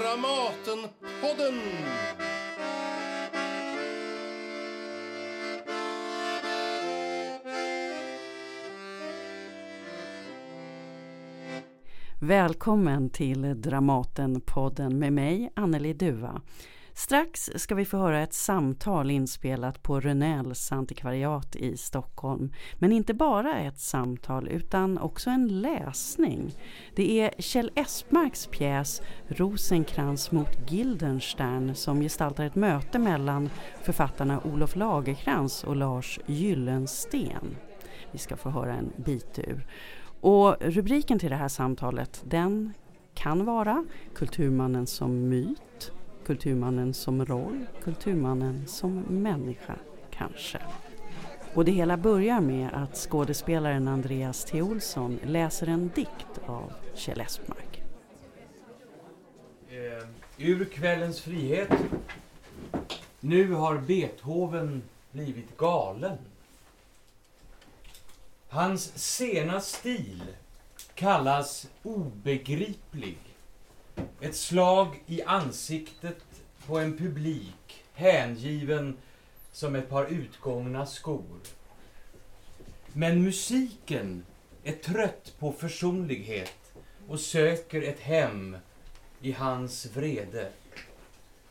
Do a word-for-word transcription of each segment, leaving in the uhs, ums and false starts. Dramatenpodden! Välkommen till Dramatenpodden med mig, Anneli Duva. Strax ska vi få höra ett samtal inspelat på Rönnells antikvariat i Stockholm. Men inte bara ett samtal utan också en läsning. Det är Kjell Espmarks pjäs Rosenkrans mot Guildenstern som gestaltar ett möte mellan författarna Olof Lagerkrantz och Lars Gyllensten. Vi ska få höra en bit ur. Och rubriken till det här samtalet, den kan vara Kulturmannen som myt. Kulturmannen som roll, kulturmannen som människa kanske. Och det hela börjar med att skådespelaren Andreas T. Olsson läser en dikt av Kjell Espmark. Uh, ur Kvällens frihet. Nu har Beethoven blivit galen. Hans sena stil kallas obegriplig. Ett slag i ansiktet på en publik, hängiven som ett par utgångna skor. Men musiken är trött på försonlighet och söker ett hem i hans vrede.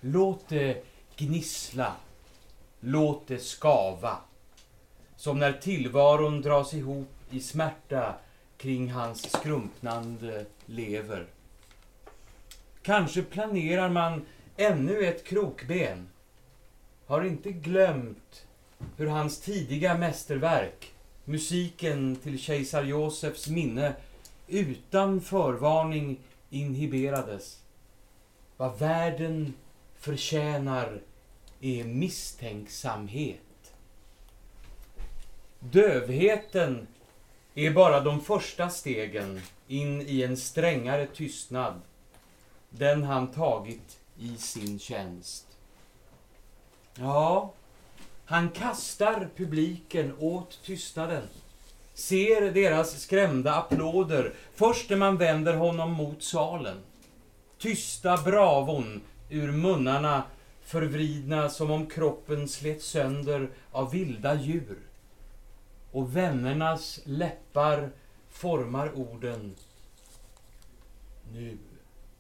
Låt det gnissla, låt det skava, som när tillvaron dras ihop i smärta kring hans skrumpnande lever. Kanske planerar man ännu ett krokben. Har inte glömt hur hans tidiga mästerverk, musiken till kejsar Josefs minne, utan förvarning inhiberades. Vad världen förtjänar är misstänksamhet. Dövheten är bara de första stegen in i en strängare tystnad. Den han tagit i sin tjänst. Ja, han kastar publiken åt tystnaden. Ser deras skrämda applåder först när man vänder honom mot salen. Tysta bravon ur munnarna förvridna som om kroppen slet sönder av vilda djur. Och vännernas läppar formar orden. Nu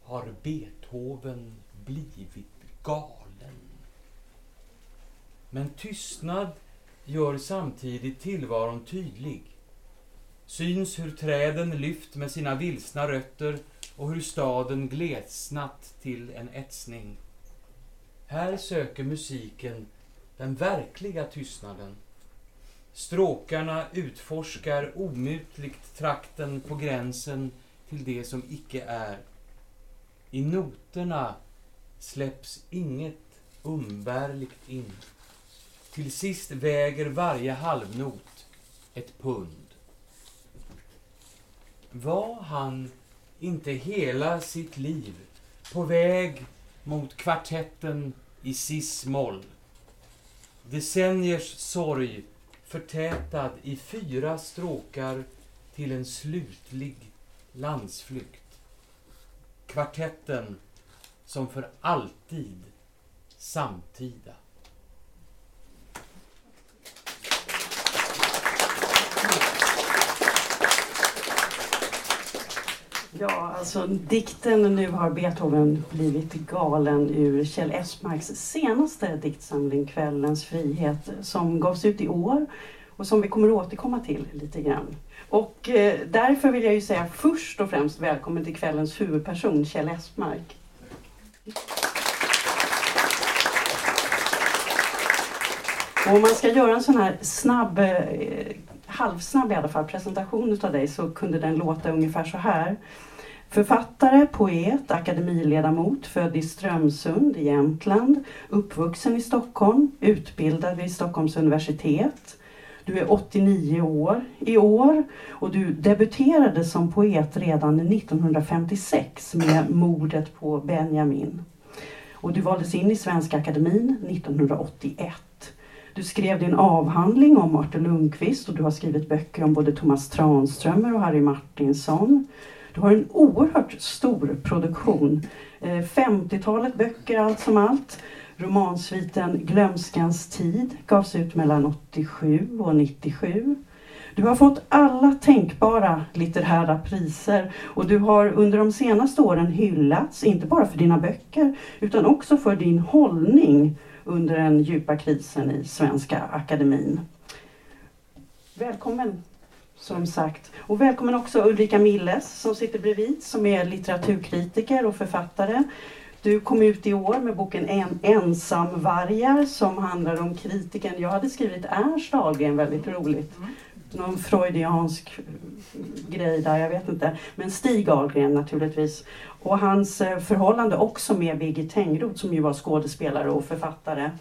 har Beethoven blivit galen. Men tystnad gör samtidigt tillvaron tydlig. Syns hur träden lyft med sina vilsna rötter och hur staden glesnat till en etsning. Här söker musiken den verkliga tystnaden. Stråkarna utforskar omutligt trakten på gränsen till det som icke är. I noterna släpps inget umbärligt in. Till sist väger varje halvnot ett pund. Var han inte hela sitt liv på väg mot kvartetten i cis-moll? Decenniers sorg förtätad i fyra stråkar till en slutlig landsflykt. Kvartetten som för alltid samtida. Ja, alltså dikten Nu har Beethoven blivit galen ur Kjell Espmarks senaste diktsamling Kvällens frihet som gavs ut i år och som vi kommer återkomma till lite grann. Och eh, därför vill jag ju säga först och främst välkommen till kvällens huvudperson, Kjell Espmark. Och om man ska göra en sån här snabb, eh, halvsnabb i alla fall, presentation utav dig så kunde den låta ungefär så här. Författare, poet, akademiledamot, född i Strömsund i Jämtland, uppvuxen i Stockholm, utbildad vid Stockholms universitet. Du är åttionio år i år och du debuterade som poet redan nittonhundrafemtiosex med Mordet på Benjamin. Och du valdes in i Svenska Akademien nittonhundraåttioett. Du skrev din avhandling om Martin Lundqvist och du har skrivit böcker om både Thomas Tranströmer och Harry Martinsson. Du har en oerhört stor produktion. femtiotalet böcker allt som allt. Romansviten Glömskans tid gavs ut mellan åttiosju och nittiosju. Du har fått alla tänkbara litterära priser och du har under de senaste åren hyllats, inte bara för dina böcker utan också för din hållning under den djupa krisen i Svenska Akademien. Välkommen som sagt. Och välkommen också Ulrika Milles som sitter bredvid, som är litteraturkritiker och författare. Du kom ut i år med boken En ensam vargar som handlar om kritiken. Jag hade skrivit Ernst Ahlgren, väldigt roligt. Någon freudiansk grej där, jag vet inte. Men Stig Ahlgren naturligtvis. Och hans förhållande också med Birgit Tengroth som ju var skådespelare och författare.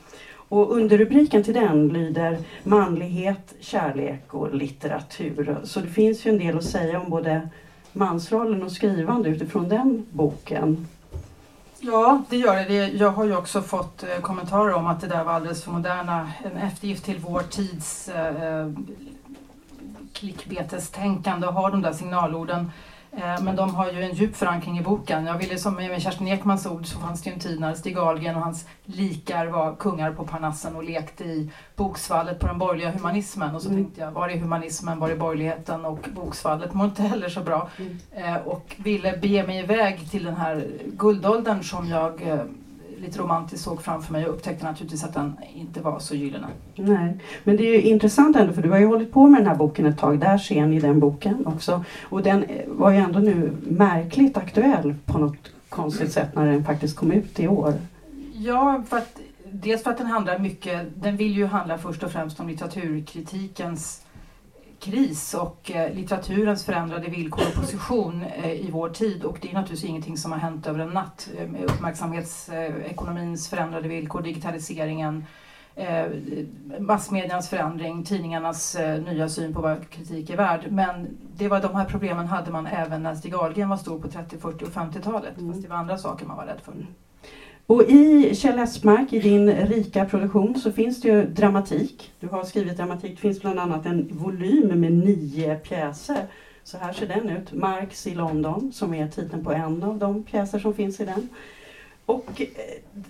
Och underrubriken till den lyder manlighet, kärlek och litteratur. Så det finns ju en del att säga om både mansrollen och skrivande utifrån den boken. Ja, det gör det. Jag har ju också fått kommentarer om att det där var alldeles för moderna. En eftergift till vår tids eh, klickbetestänkande och har de där signalorden. Eh, men de har ju en djup förankring i boken. Jag ville, som med Kerstin Ekmans ord, så fanns det ju en tid när Stig Ahlgren och hans likar var kungar på Parnassen och lekte i boksvallet på den borgerliga humanismen. Och så mm. tänkte jag, var är humanismen, var är borgerligheten, och boksvallet mår inte heller så bra. Mm. Eh, och ville bege mig iväg till den här guldåldern som jag eh, lite romantiskt såg framför mig och upptäckte naturligtvis att den inte var så gyllene. Nej, men det är ju intressant ändå, för du har ju hållit på med den här boken ett tag. Där ser ni den boken också. Och den var ju ändå nu märkligt aktuell på något konstigt sätt när den faktiskt kom ut i år. Ja, för att, dels för att den handlar mycket, den vill ju handla först och främst om litteraturkritikens kris och eh, litteraturens förändrade villkor och position eh, i vår tid, och det är naturligtvis ingenting som har hänt över en natt. Eh, uppmärksamhetsekonomins eh, förändrade villkor, digitaliseringen, eh, massmedians förändring, tidningarnas eh, nya syn på vad kritik är värd. Men det var de här problemen hade man även när Stig Ahlgren var stor på trettio-, fyrtio- och femtiotalet, mm. fast det var andra saker man var rädd för. Och i Kjell Espmark, i din rika produktion, så finns det ju dramatik. Du har skrivit dramatik. Det finns bland annat en volym med nio pjäser. Så här ser den ut. Marx i London, som är titeln på en av de pjäser som finns i den. Och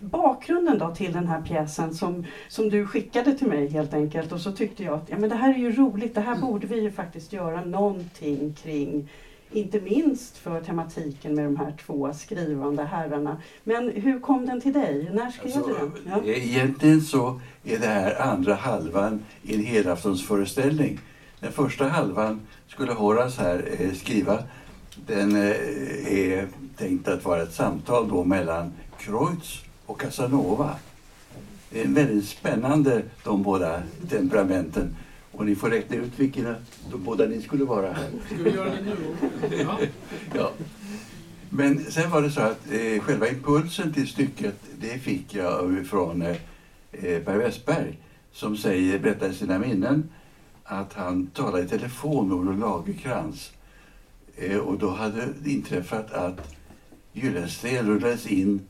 bakgrunden då till den här pjäsen som, som du skickade till mig helt enkelt. Och så tyckte jag att ja, men det här är ju roligt. Det här borde vi ju faktiskt göra någonting kring. Inte minst för tematiken med de här två skrivande herrarna. Men hur kom den till dig? När skrev alltså, du den? Ja. Egentligen så är det här andra halvan i en helaftons föreställning. Den första halvan skulle Horace här eh, skriva. Den eh, är tänkt att vara ett samtal då mellan Kreutz och Casanova. Det är väldigt spännande, de båda temperamenten. Och ni får räkna ut vilka de båda ni skulle vara här. Ska vi göra det nu? Ja. ja. Men sen var det så att eh, själva impulsen till stycket, det fick jag från eh, Per Westberg. Som säger, berättar i sina minnen att han talade i telefon med Olof Lagerkrantz. Eh, och då hade det inträffat att Gyllensten rullades in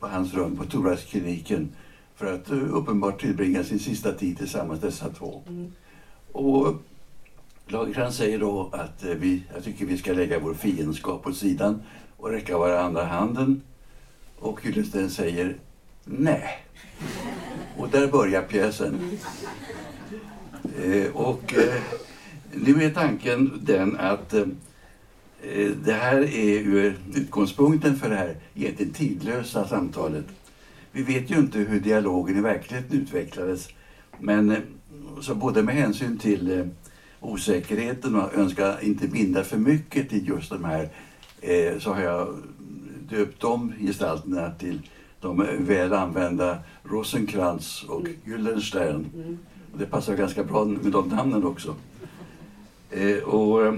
på hans rum på Torberg-kliniken. För att uh, uppenbart tillbringa sin sista tid tillsammans, dessa två. Mm. Och Lagerkrantz säger då att vi, jag tycker vi ska lägga vår fiendskap åt sidan och räcka varandra handen. Och Gyllensten säger nej. Och där börjar pjäsen. Eh, och eh, nu är tanken den att eh, det här är ju utgångspunkten för det här egentligen tidlösa samtalet. Vi vet ju inte hur dialogen i verkligheten utvecklades, men eh, så både med hänsyn till eh, osäkerheten och önskar inte binda för mycket till just de här eh, så har jag döpt om gestalterna till de väl använda Rosenkrans och mm. Gyllensten. Mm. Och det passar ganska bra med de namnen också. Eh, och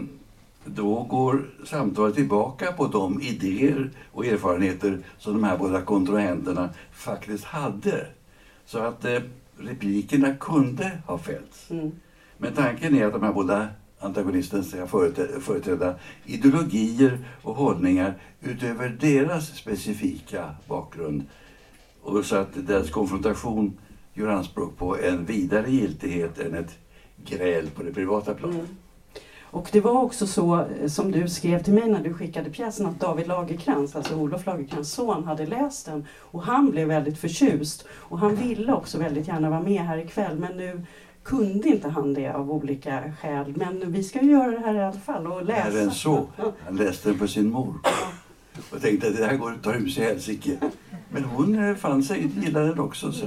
då går samtalet tillbaka på de idéer och erfarenheter som de här båda kontrahenterna faktiskt hade. Så att eh, replikerna kunde ha fällts. Mm. Men tanken är att de här båda antagonisterna ska företrä- företräda ideologier och hållningar utöver deras specifika bakgrund. Och så att deras konfrontation gör anspråk på en vidare giltighet än ett gräl på det privata planet. Mm. Och det var också så som du skrev till mig när du skickade pjäsen, att David Lagerkrantz, alltså Olof Lagerkrantz son, hade läst den. Och han blev väldigt förtjust. Och han ville också väldigt gärna vara med här ikväll. Men nu kunde inte han det av olika skäl. Men vi ska ju göra det här i alla fall och läsa. Här är så. Han läste den på sin mor. Och tänkte att det här går att ta hus i helsike. Men hon fann sig gillade det också. Så.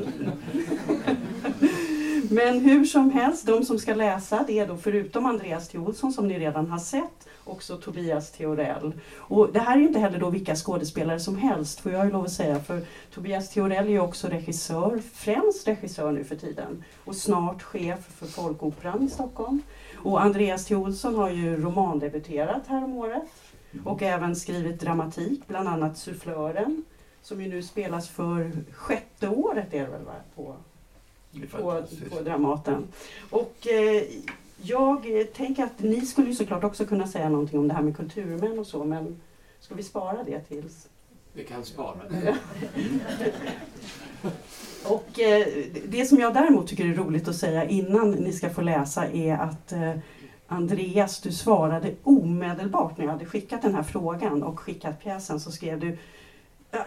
Men hur som helst, de som ska läsa det är då förutom Andreas T. Olsson som ni redan har sett, också Tobias Theorell. Och det här är ju inte heller då vilka skådespelare som helst, får jag ju lov att säga, för Tobias Theorell är ju också regissör, främst regissör nu för tiden, och snart chef för Folkoperan i Stockholm. Och Andreas T. Olsson har ju romandebuterat här om året och även skrivit dramatik, bland annat Sufflören, som ju nu spelas för sjätte året är det väl på. På, på Dramaten. Och eh, jag tänker att ni skulle ju såklart också kunna säga någonting om det här med kulturmän och så, men ska vi spara det tills? Vi kan spara det. Och eh, det som jag däremot tycker är roligt att säga innan ni ska få läsa är att eh, Andreas, du svarade omedelbart när jag hade skickat den här frågan och skickat pjäsen, så skrev du: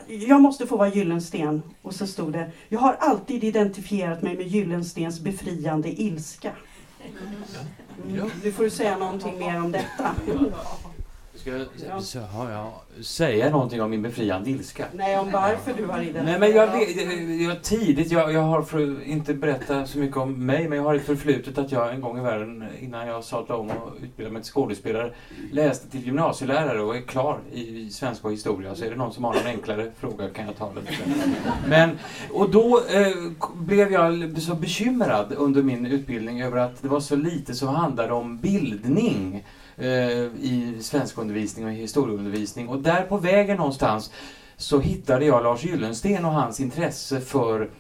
jag måste få vara Gyllensten. Och så stod det: jag har alltid identifierat mig med Gyllenstens befriande ilska. Mm. Nu får du säga någonting mer om detta. Ska jag så, ja, säga någonting om min befriande ilska? Nej, om varför du har identifierat. Nej, men jag, jag tidigt, jag, jag har för, inte berättat så mycket om mig, men jag har ett förflutet att jag en gång i världen, innan jag sadlade om och utbildade mig till skådespelare, läste till gymnasielärare och är klar i svenska och historia. Så är det någon som har en enklare fråga kan jag ta det. Men, och då eh, blev jag så bekymrad under min utbildning över att det var så lite som handlade om bildning i svenskundervisning och historieundervisning, och där på vägen någonstans så hittade jag Lars Gyllensten och hans intresse för,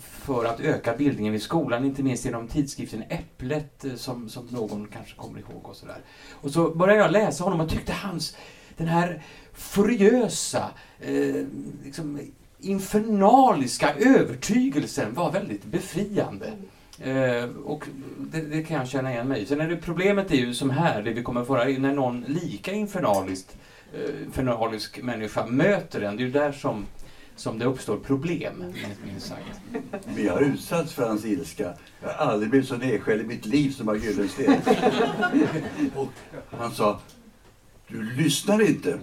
för att öka bildningen i skolan, inte minst genom tidskriften Äpplet som, som någon kanske kommer ihåg och sådär. Och så började jag läsa honom och tyckte hans, den här furiösa eh, liksom infernaliska övertygelsen var väldigt befriande. Uh, och det, det kan jag känna igen mig. Sen är det, problemet är ju som här det vi kommer föra, när någon lika infernaliskt uh, infernalisk människa möter en, det är ju där som, som det uppstår problem. Vi har utsatts för hans ilska. Jag har aldrig blivit så nedskälld i mitt liv som av Gyllensten. Och han sa: du lyssnar inte.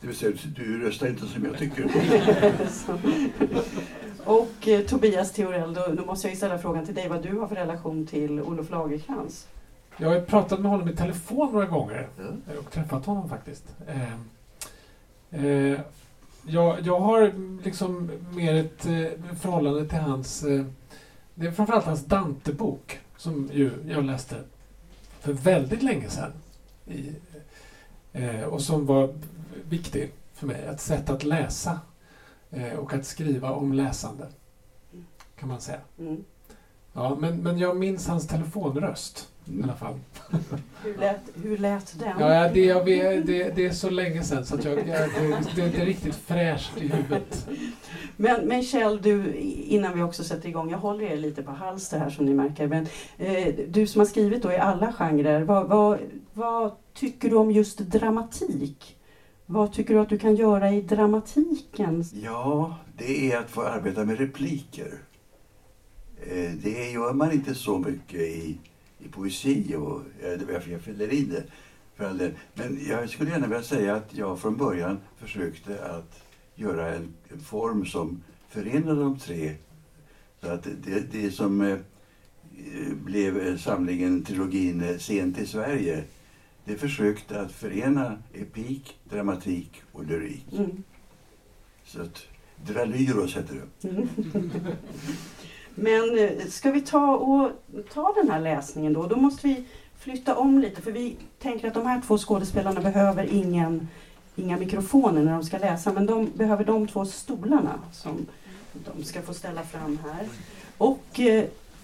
Det vill säga, du röstar inte som jag tycker. Och eh, Tobias Theorell, då, då måste jag ställa frågan till dig vad du har för relation till Olof Lagerkrantz. Jag har pratat med honom i telefon några gånger mm. och träffat honom faktiskt. Eh, eh, jag, jag har liksom mer ett eh, förhållande till hans, eh, det är framförallt hans Dante-bok som ju jag läste för väldigt länge sedan i, eh, och som var viktig för mig, ett sätt att läsa. Och att skriva om läsande, kan man säga. Mm. Ja, men, men jag minns hans telefonröst mm. i alla fall. Hur lät, hur lät den? Ja, det, jag, det, det är så länge sedan så att jag, jag, det är inte riktigt fräscht i huvudet. Men, men Kjell, du, innan vi också sätter igång, jag håller er lite på hals det här som ni märker. Men, eh, du som har skrivit då i alla genrer, vad, vad, vad tycker du om just dramatik? Vad tycker du att du kan göra i dramatiken? Ja, det är att få arbeta med repliker. Det gör man inte så mycket i, i poesi, och det är därför jag fyller in det. Men jag skulle gärna vilja säga att jag från början försökte att göra en, en form som förenar de tre. Så att det, det som blev samlingen, trilogin Sent i Sverige, det försökte att förena epik, dramatik och lyrik. Mm. Så att dralyros heter det. Mm. Men ska vi ta och ta den här läsningen då? Då måste vi flytta om lite, för vi tänker att de här två skådespelarna behöver ingen, inga mikrofoner när de ska läsa, men de behöver de två stolarna som de ska få ställa fram här. Och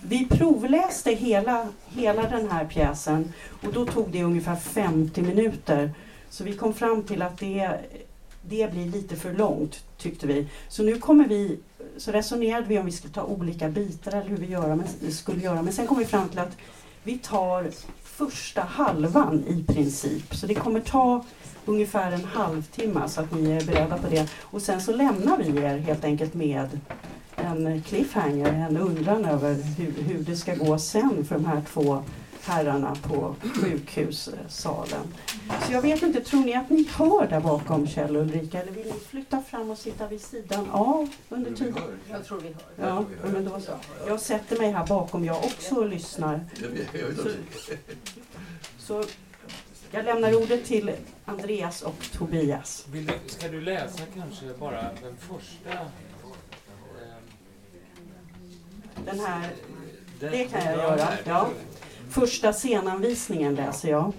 vi provläste hela, hela den här pjäsen, och då tog det ungefär femtio minuter. Så vi kom fram till att det, det blir lite för långt, tyckte vi. Så nu kommer vi, så resonerade vi om vi skulle ta olika bitar eller hur vi göra med, skulle göra. Men sen kom vi fram till att vi tar första halvan i princip. Så det kommer ta ungefär en halvtimme så att ni är beredda på det. Och sen så lämnar vi er helt enkelt med en cliffhanger, en undran över hur, hur det ska gå sen för de här två herrarna på sjukhussalen. Så jag vet inte, tror ni att ni hör där bakom Kjell och Ulrika, eller vill ni flytta fram och sitta vid sidan av under tiden? Jag tror vi hör. Ja, jag, vi hör. Men då, jag sätter mig här bakom jag också och lyssnar. Så, så jag lämnar ordet till Andreas och Tobias. Vill du, ska du läsa kanske bara den första? Eh, den här, den, det kan jag göra, ja. Första scenanvisningen läser jag.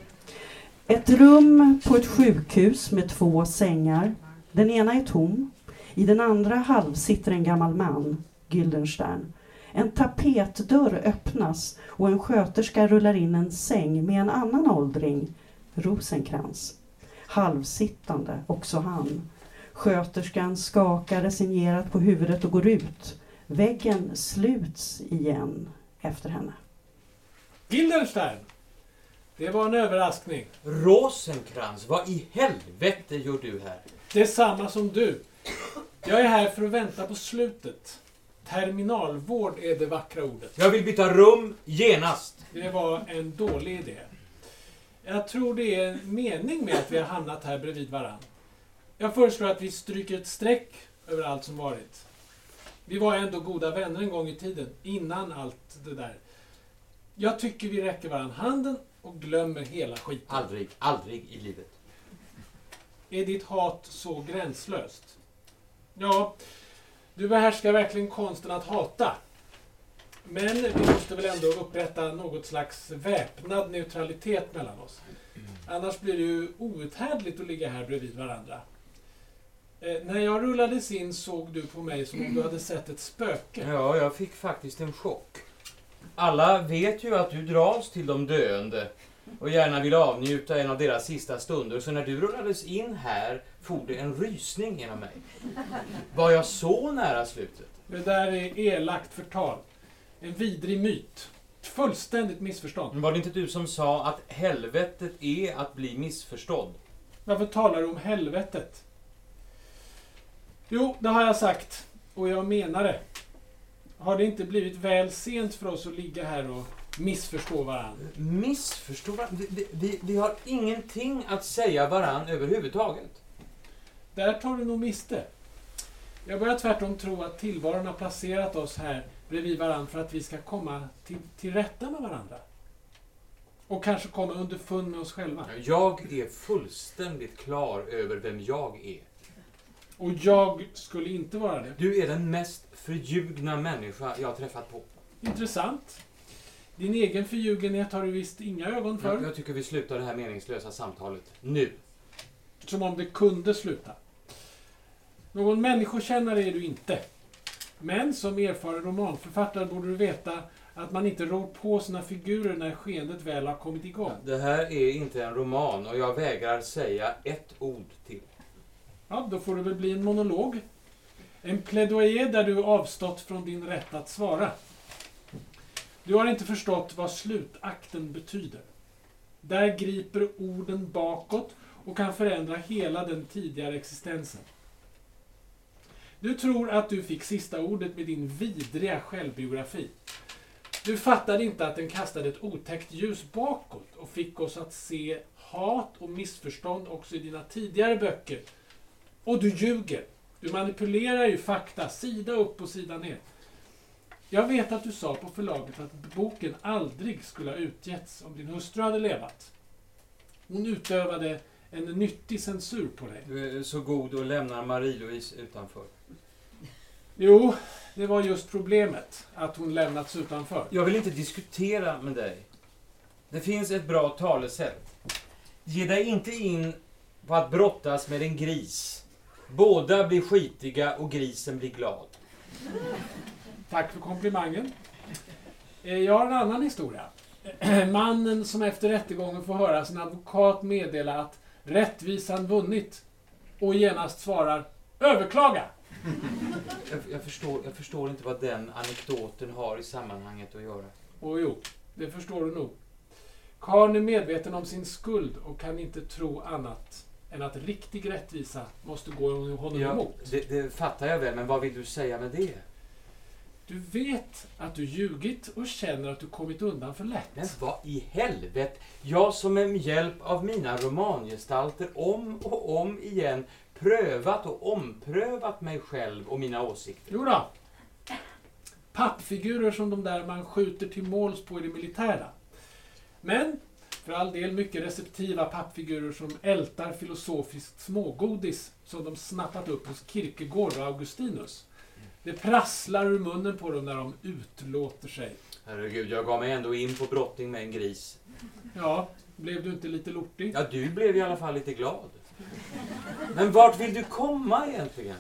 Ett rum på ett sjukhus med två sängar. Den ena är tom. I den andra halv sitter en gammal man, Gyldenstern. En tapetdörr öppnas och en sköterska rullar in en säng med en annan åldring, Rosenkrans. Halvsittande, också han. Sköterskan skakar resignerat på huvudet och går ut. Väggen sluts igen efter henne. Gyldenstern! Det var en överraskning. Rosenkrans, vad i helvete gör du här? Det är samma som du. Jag är här för att vänta på slutet. Terminalvård är det vackra ordet. Jag vill byta rum genast. Det var en dålig idé. Jag tror det är en mening med att vi har hamnat här bredvid varann. Jag föreslår att vi stryker ett streck över allt som varit. Vi var ändå goda vänner en gång i tiden, innan allt det där. Jag tycker vi räcker varann handen och glömmer hela skiten. Aldrig, aldrig i livet. Är ditt hat så gränslöst? Ja, du behärskar verkligen konsten att hata. Men vi måste väl ändå upprätta något slags väpnad neutralitet mellan oss. Annars blir det ju outhärdligt att ligga här bredvid varandra. Eh, när jag rullades in såg du på mig som om du hade sett ett spöke. Ja, jag fick faktiskt en chock. Alla vet ju att du dras till de döende och gärna vill avnjuta en av deras sista stunder. Så när du rullades in här for det en rysning genom mig. Var jag så nära slutet? Det där är elakt förtal. En vidrig myt. Fullständigt missförstånd. Men var det inte du som sa att helvetet är att bli missförstådd? Varför talar du om helvetet? Jo, det har jag sagt. Och jag menar det. Har det inte blivit väl sent för oss att ligga här och missförstå varandra? Missförstå varandra? Vi, vi, vi har ingenting att säga varandra överhuvudtaget. Där tar du nog miste. Jag börjar tvärtom tro att tillvaron har placerat oss här bredvid varandra för att vi ska komma till, till rätta med varandra. Och kanske komma underfund med oss själva. Jag är fullständigt klar över vem jag är. Och jag skulle inte vara det. Du är den mest förljugna människa jag har träffat på. Intressant. Din egen förljugenhet har du visst inga ögon för. Jag, jag tycker vi slutar det här meningslösa samtalet nu. Som om det kunde sluta. Någon människokännare är du inte. Men som erfaren romanförfattare borde du veta att man inte rår på sina figurer när skeendet väl har kommit igång. Det här är inte en roman och jag vägrar säga ett ord till. Ja, då får det väl bli en monolog. En plaidoyer där du avstått från din rätt att svara. Du har inte förstått vad slutakten betyder. Där griper orden bakåt och kan förändra hela den tidigare existensen. Du tror att du fick sista ordet med din vidriga självbiografi. Du fattade inte att den kastade ett otäckt ljus bakåt och fick oss att se hat och missförstånd också i dina tidigare böcker. Och du ljuger. Du manipulerar ju fakta, sida upp och sida ner. Jag vet att du sa på förlaget att boken aldrig skulle ha utgetts om din hustru hade levat. Hon utövade en nyttig censur på dig. Du är så god och lämnar Marie-Louise utanför. Jo, det var just problemet att hon lämnats utanför. Jag vill inte diskutera med dig. Det finns ett bra talesätt. Ge dig inte in på att brottas med en gris. Båda blir skitiga och grisen blir glad. Tack för komplimangen. Jag har en annan historia. Mannen som efter rättegången får höra sin advokat meddela att rättvisan vunnit och genast svarar överklaga. Jag, jag, förstår, jag förstår inte vad den anekdoten har i sammanhanget att göra. Åh jo, det förstår du nog. Karn är medveten om sin skuld och kan inte tro annat än att riktig rättvisa måste gå honom ja, emot. Det, det fattar jag väl, men vad vill du säga med det? Du vet att du ljugit och känner att du kommit undan för lätt. Men vad i helvete? Jag som med hjälp av mina romangestalter om och om igen prövat och omprövat mig själv och mina åsikter. Jo då. Pappfigurer som de där man skjuter till måls på i det militära. Men för all del mycket receptiva pappfigurer som ältar filosofiskt smågodis som de snappat upp hos Kierkegaard och Augustinus. Det prasslar ur munnen på dem när de utlåter sig. Herregud, jag gav mig ändå in på brottning med en gris. Ja, blev du inte lite lortig? Ja, du blev i alla fall lite glad. Men vart vill du komma egentligen?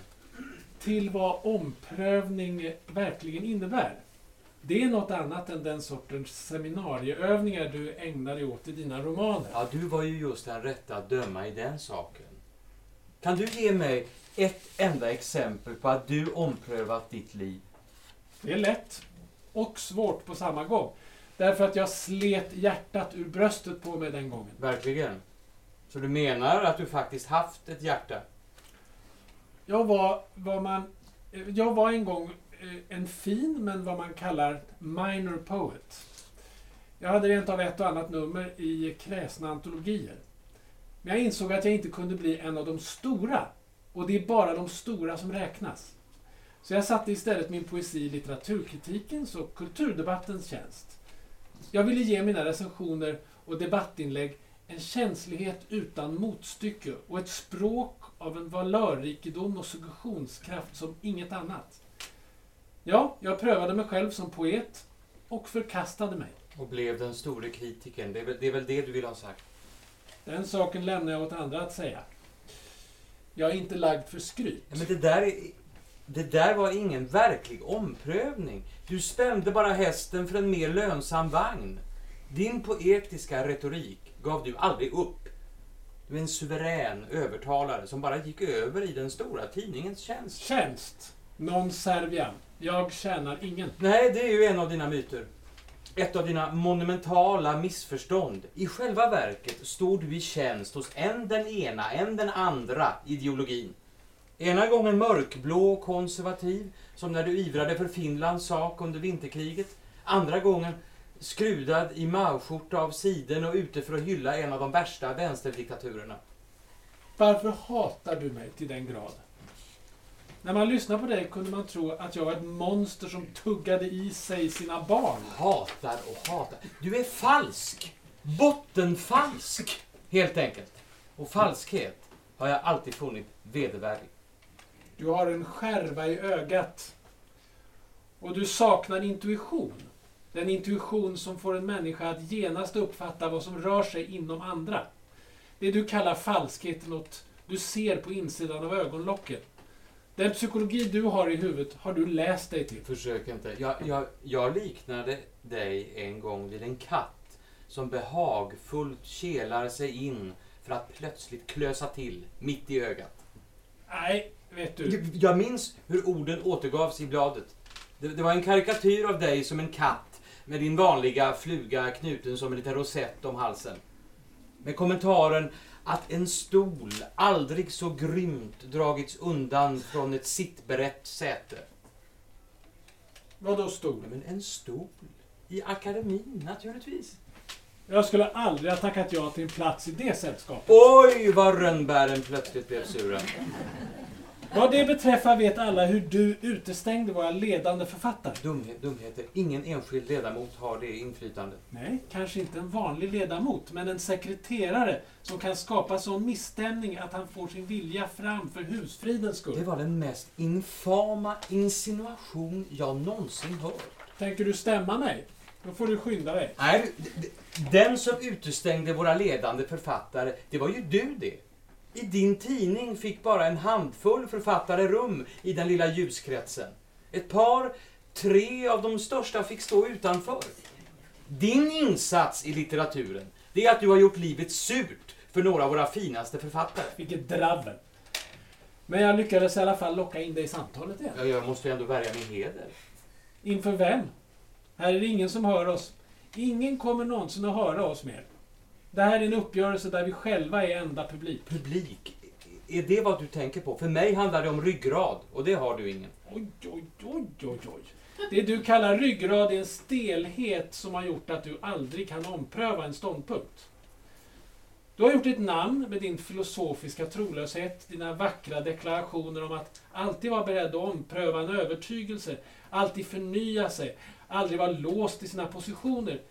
Till vad omprövning verkligen innebär. Det är något annat än den sortens seminarieövningar du ägnar dig åt i dina romaner. Ja, du var ju just den rätta att döma i den saken. Kan du ge mig ett enda exempel på att du omprövat ditt liv? Det är lätt och svårt på samma gång. Därför att jag slet hjärtat ur bröstet på mig den gången. Verkligen? Så du menar att du faktiskt haft ett hjärta? Jag var, var man, jag var en gång en fin men vad man kallar minor poet. Jag hade rent av ett och annat nummer i kräsna antologier. Men jag insåg att jag inte kunde bli en av de stora. Och det är bara de stora som räknas. Så jag satte istället min poesi i litteraturkritikens och kulturdebattens tjänst. Jag ville ge mina recensioner och debattinlägg en känslighet utan motstycke och ett språk av en valörrikedom och suggestionskraft som inget annat. Ja, jag prövade mig själv som poet och förkastade mig. Och blev den stora kritiken. Det är väl det, är väl det du vill ha sagt? Den saken lämnar jag åt andra att säga. Jag är inte lagd för skryt. Men det där, är, det där var ingen verklig omprövning. Du spände bara hästen för en mer lönsam vagn. Din poetiska retorik gav du aldrig upp. Du är en suverän övertalare som bara gick över i den stora tidningens tjänst. Tjänst? Non serviam. Jag tjänar ingen. Nej, det är ju en av dina myter. Ett av dina monumentala missförstånd. I själva verket stod du i tjänst hos en den ena, en den andra ideologin. Ena gången mörkblå och konservativ, som när du ivrade för Finlands sak under vinterkriget. Andra gången skrudad i mauskjorta av siden och ute för att hylla en av de värsta vänsterdiktaturerna. Varför hatar du mig till den grad? När man lyssnar på dig kunde man tro att jag var ett monster som tuggade i sig sina barn. Hatar och hatar. Du är falsk. Bottenfalsk. Helt enkelt. Och falskhet har jag alltid funnit vedervärdig. Du har en skärva i ögat. Och du saknar intuition. Den intuition som får en människa att genast uppfatta vad som rör sig inom andra. Det du kallar falskhet är något du ser på insidan av ögonlocket. Den psykologi du har i huvudet har du läst dig till. Försök inte. Jag, jag, jag liknade dig en gång vid en katt som behagfullt kelar sig in för att plötsligt klösa till mitt i ögat. Nej, vet du. Jag, jag minns hur orden återgavs i bladet. Det, det var en karikatyr av dig som en katt med din vanliga fluga knuten som en liten rosett om halsen. Med kommentaren att en stol aldrig så grymt dragits undan från ett sittberett säte. Vadå stol? Men en stol. I akademin naturligtvis. Jag skulle aldrig ha tackat ja till en plats i det sällskapet. Oj, vad rönnbären plötsligt blev sura. Vad det beträffar vet alla hur du utestängde våra ledande författare. Dumhet, dumheter. Ingen enskild ledamot har det inflytande. Nej, kanske inte en vanlig ledamot, men en sekreterare som kan skapa sån misstämning att han får sin vilja fram för husfridens skull. Det var den mest infama insinuation jag någonsin hört. Tänker du stämma mig? Då får du skynda dig. Nej, den som utestängde våra ledande författare, det var ju du det. I din tidning fick bara en handfull författare rum i den lilla ljuskretsen. Ett par, tre av de största fick stå utanför. Din insats i litteraturen, det är att du har gjort livet surt för några av våra finaste författare. Vilket dravel. Men jag lyckades i alla fall locka in dig i samtalet igen. Ja, jag måste ändå värja min heder. Inför vem? Här är det ingen som hör oss. Ingen kommer någonsin att höra oss mer. Det här är en uppgörelse där vi själva är enda publik. Publik? Är det vad du tänker på? För mig handlar det om ryggrad, och det har du ingen. Oj, oj, oj, oj, oj. Det du kallar ryggrad är en stelhet som har gjort att du aldrig kan ompröva en ståndpunkt. Du har gjort ett namn med din filosofiska trolöshet, dina vackra deklarationer om att alltid vara beredd att ompröva en övertygelse, alltid förnya sig, aldrig vara låst i sina positioner.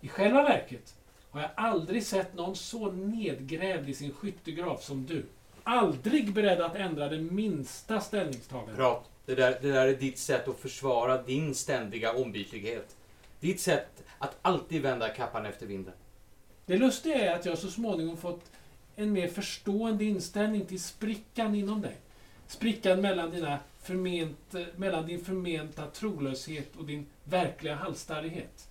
I själva verket har jag aldrig sett någon så nedgrävd i sin skyttegrav som du. Aldrig beredd att ändra det minsta ställningstagandet. Prat. Det där, det där är ditt sätt att försvara din ständiga ombytlighet. Ditt sätt att alltid vända kappan efter vinden. Det lustiga är att jag så småningom fått en mer förstående inställning till sprickan inom dig. Sprickan mellan, dina förment, mellan din förmenta trolöshet och din verkliga halsstarrighet.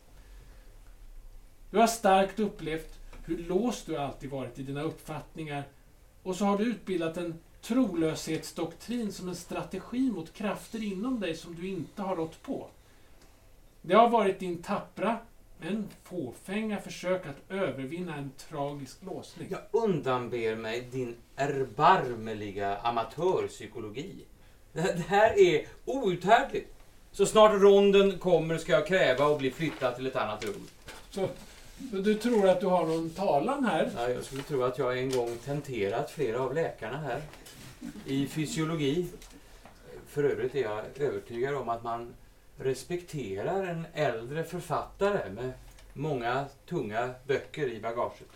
Du har starkt upplevt hur låst du alltid varit i dina uppfattningar, och så har du utbildat en trolöshetsdoktrin som en strategi mot krafter inom dig som du inte har rått på. Det har varit din tappra, men fåfänga försök att övervinna en tragisk låsning. Jag undanber mig din erbarmeliga amatörpsykologi. Det här är outhärdligt. Så snart ronden kommer ska jag kräva och bli flyttad till ett annat rum. Så du tror att du har någon talan här? Ja, jag skulle tro att jag en gång tenterat flera av läkarna här i fysiologi. För övrigt är jag övertygad om att man respekterar en äldre författare med många tunga böcker i bagaget.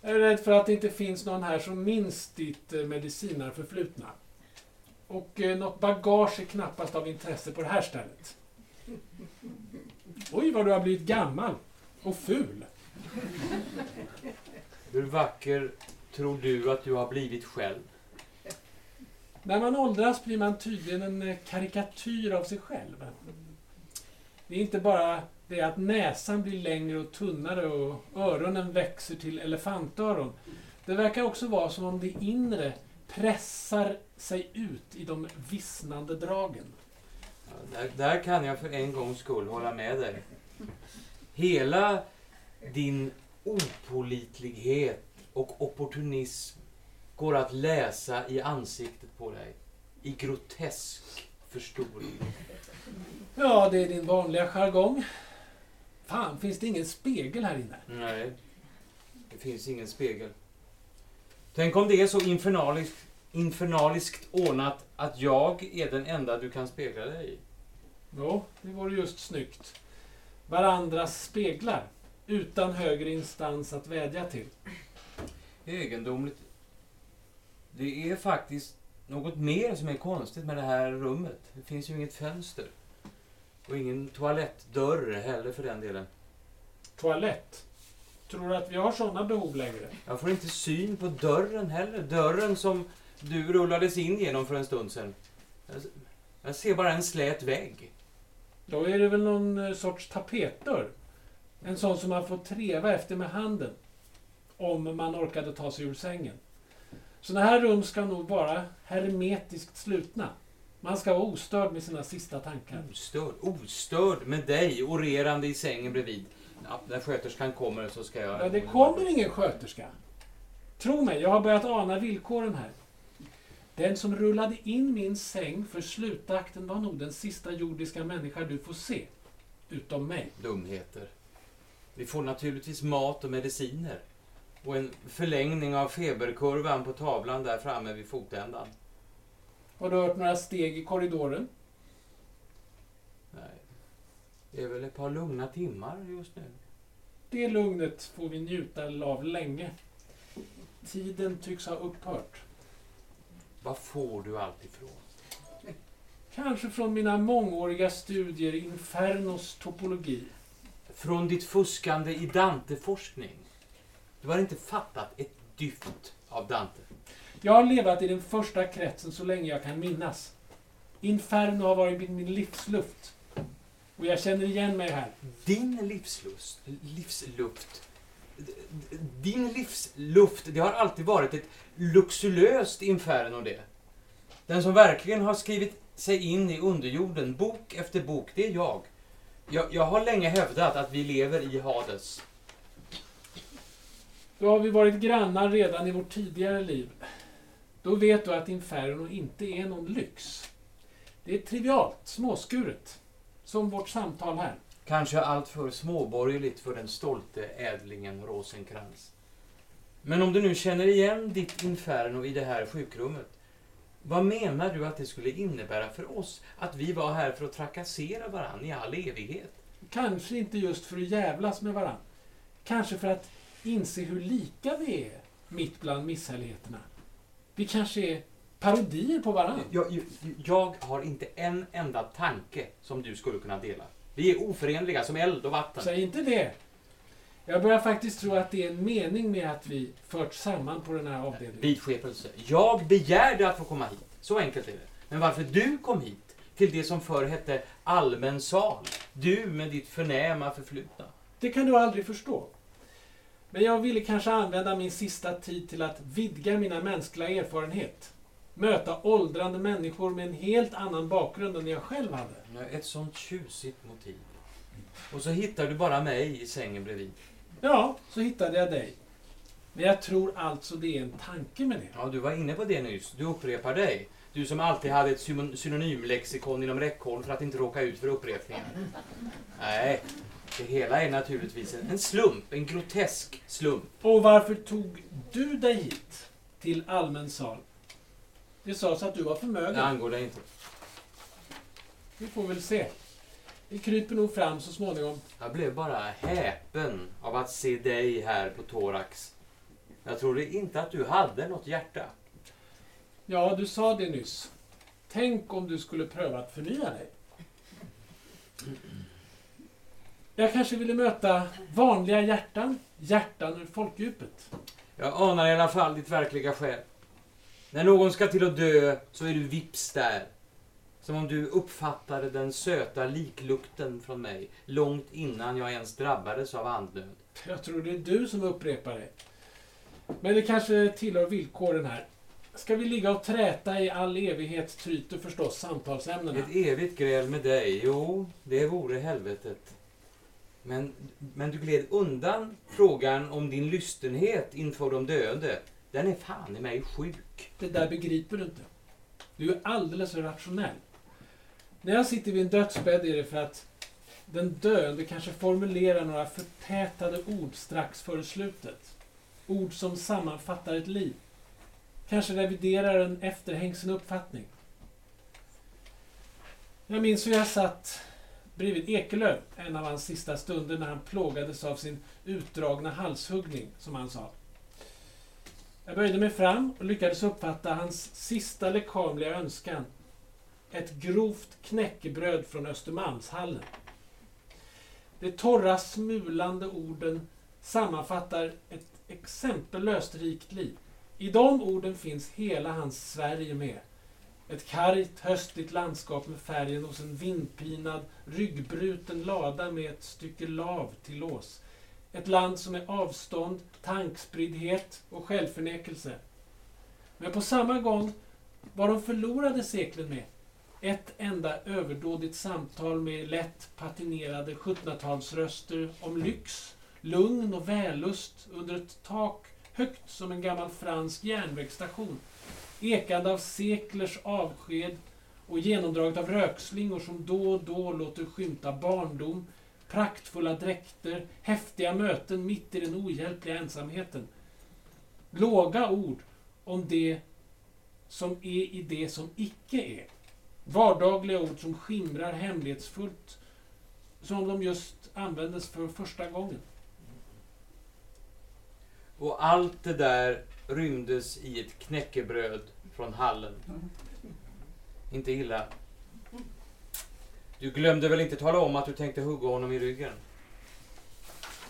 Jag är rädd för att det inte finns någon här som minns ditt medicinarförflutna. Och eh, något bagage är knappast av intresse på det här stället. Oj, vad du har blivit gammal. Och ful. Hur vacker tror du att du har blivit själv? När man åldras blir man tydligen en karikatyr av sig själv. Det är inte bara det att näsan blir längre och tunnare och öronen växer till elefantöron. Det verkar också vara som om det inre pressar sig ut i de vissnande dragen. Ja, där, där kan jag för en gångs skull hålla med dig. Hela din opålitlighet och opportunism går att läsa i ansiktet på dig. I grotesk förstoring. Ja, det är din vanliga jargong. Fan, finns det ingen spegel här inne? Nej, det finns ingen spegel. Tänk om det är så infernaliskt, infernaliskt ordnat att jag är den enda du kan spegla dig i. Jo, det vore just snyggt. Varandras speglar, utan högre instans att vädja till. Egendomligt. Det är faktiskt något mer som är konstigt med det här rummet. Det finns ju inget fönster. Och ingen toalettdörr heller för den delen. Toalett? Tror du att vi har sådana behov längre? Jag får inte syn på dörren heller. Dörren som du rullades in genom för en stund sedan. Jag ser bara en slät vägg. Då är det väl någon sorts tapetdörr. En sån som man får treva efter med handen. Om man orkade ta sig ur sängen. Sådana här rum ska nog vara hermetiskt slutna. Man ska vara ostörd med sina sista tankar. Ostörd, ostörd med dig orerande i sängen bredvid. Ja, när sköterskan kommer så ska jag... Ja, det kommer ingen sköterska. Tro mig, jag har börjat ana villkoren här. Den som rullade in min säng för slutakten var nog den sista jordiska människa du får se. Utom mig. Dumheter. Vi får naturligtvis mat och mediciner. Och en förlängning av feberkurvan på tavlan där framme vid fotändan. Har du hört några steg i korridoren? Nej. Det är väl ett par lugna timmar just nu. Det lugnet får vi njuta av länge. Tiden tycks ha upphört. Vad får du allt ifrån? Kanske från mina mångåriga studier i Infernos topologi. Från ditt fuskande i Dante-forskning. Du har inte fattat ett dyft av Dante. Jag har levat i den första kretsen så länge jag kan minnas. Inferno har varit min livsluft. Och jag känner igen mig här. Din livslust, livsluft. Din livsluft, det har alltid varit ett luxulöst inferno det. Den som verkligen har skrivit sig in i underjorden, bok efter bok, det är jag. Jag, jag har länge hävdat att vi lever i Hades. Då har vi varit grannar redan i vårt tidigare liv. Då vet du att Inferno inte är någon lyx. Det är trivialt, småskuret. Som vårt samtal här. Kanske allt för småborgerligt för den stolte ädlingen Rosenkrans. Men om du nu känner igen ditt Inferno i det här sjukrummet, vad menar du att det skulle innebära för oss att vi var här för att trakassera varann i all evighet? Kanske inte just för att jävlas med varann. Kanske för att inse hur lika vi är mitt bland misshälligheterna. Vi kanske är parodier på varandra. Jag, jag, jag har inte en enda tanke som du skulle kunna dela. Vi är oförenliga som eld och vatten. Säg inte det. Jag börjar faktiskt tro att det är en mening med att vi förts samman på den här avdelningen. Vidskepelse. Jag begärde att få komma hit. Så enkelt är det. Men varför du kom hit till det som förr hette allmän sal. Du med ditt förnäma förflutna. Det kan du aldrig förstå. Men jag ville kanske använda min sista tid till att vidga mina mänskliga erfarenhet. Möta åldrande människor med en helt annan bakgrund än jag själv hade. Ett sånt tjusigt motiv. Och så hittar du bara mig i sängen bredvid. Ja, så hittade jag dig. Men jag tror alltså det är en tanke med det. Ja, du var inne på det nyss. Du upprepar dig. Du som alltid hade ett synonymlexikon inom räckhåll för att inte råka ut för upprepningar. Nej. Det hela är naturligtvis en slump, en grotesk slump. Och varför tog du dig hit till allmän sal? Det sades att du var förmögen. Det angår dig inte. Vi får väl se. Vi kryper nog fram så småningom. Jag blev bara häpen av att se dig här på thorax. Jag trodde inte att du hade något hjärta. Ja, du sa det nyss. Tänk om du skulle pröva att förnya dig. Jag kanske ville möta vanliga hjärtan, hjärtan ur folkdjupet. Jag anar i alla fall ditt verkliga skäl. När någon ska till att dö så är du vips där. Som om du uppfattade den söta liklukten från mig långt innan jag ens drabbades av andnöd. Jag tror det är du som upprepar det. Men det kanske tillhör villkoren här. Ska vi ligga och träta i all evighet tryter förstås samtalsämnena. Ett evigt gräl med dig, jo, det vore helvetet. Men, men du gled undan frågan om din lystenhet inför de döende. Den är fan i mig sjuk. Det där begriper du inte. Du är alldeles rationell. När jag sitter vid en dödsbädd är det för att den döende kanske formulerar några förtätade ord strax före slutet. Ord som sammanfattar ett liv. Kanske reviderar en efterhängsen uppfattning. Jag minns hur jag satt bredvid Ekelöv, en av hans sista stunder när han plågades av sin utdragna halshuggning, som han sa. Jag böjde mig fram och lyckades uppfatta hans sista lekamliga önskan. Ett grovt knäckebröd från Östermalmshallen. De torra smulande orden sammanfattar ett exempellöst rikt liv. I de orden finns hela hans Sverige med. Ett kargt, höstligt landskap med färgen hos en vindpinad, ryggbruten lada med ett stycke lav till ås. Ett land som är avstånd, tankspriddhet och självförnekelse. Men på samma gång var de förlorade seklen med. Ett enda överdådigt samtal med lätt patinerade sjuttonhundratalsröster om lyx, lugn och vällust under ett tak högt som en gammal fransk järnvägsstation. Ekande av seklers avsked och genomdraget av rökslingor som då och då låter skymta barndom, praktfulla dräkter, häftiga möten mitt i den ohjälpliga ensamheten. Låga ord om det som är i det som icke är. Vardagliga ord som skimrar hemlighetsfullt, som om de just användes för första gången. Och allt det där rymdes i ett knäckebröd från hallen. Inte illa. Du glömde väl inte tala om att du tänkte hugga honom i ryggen?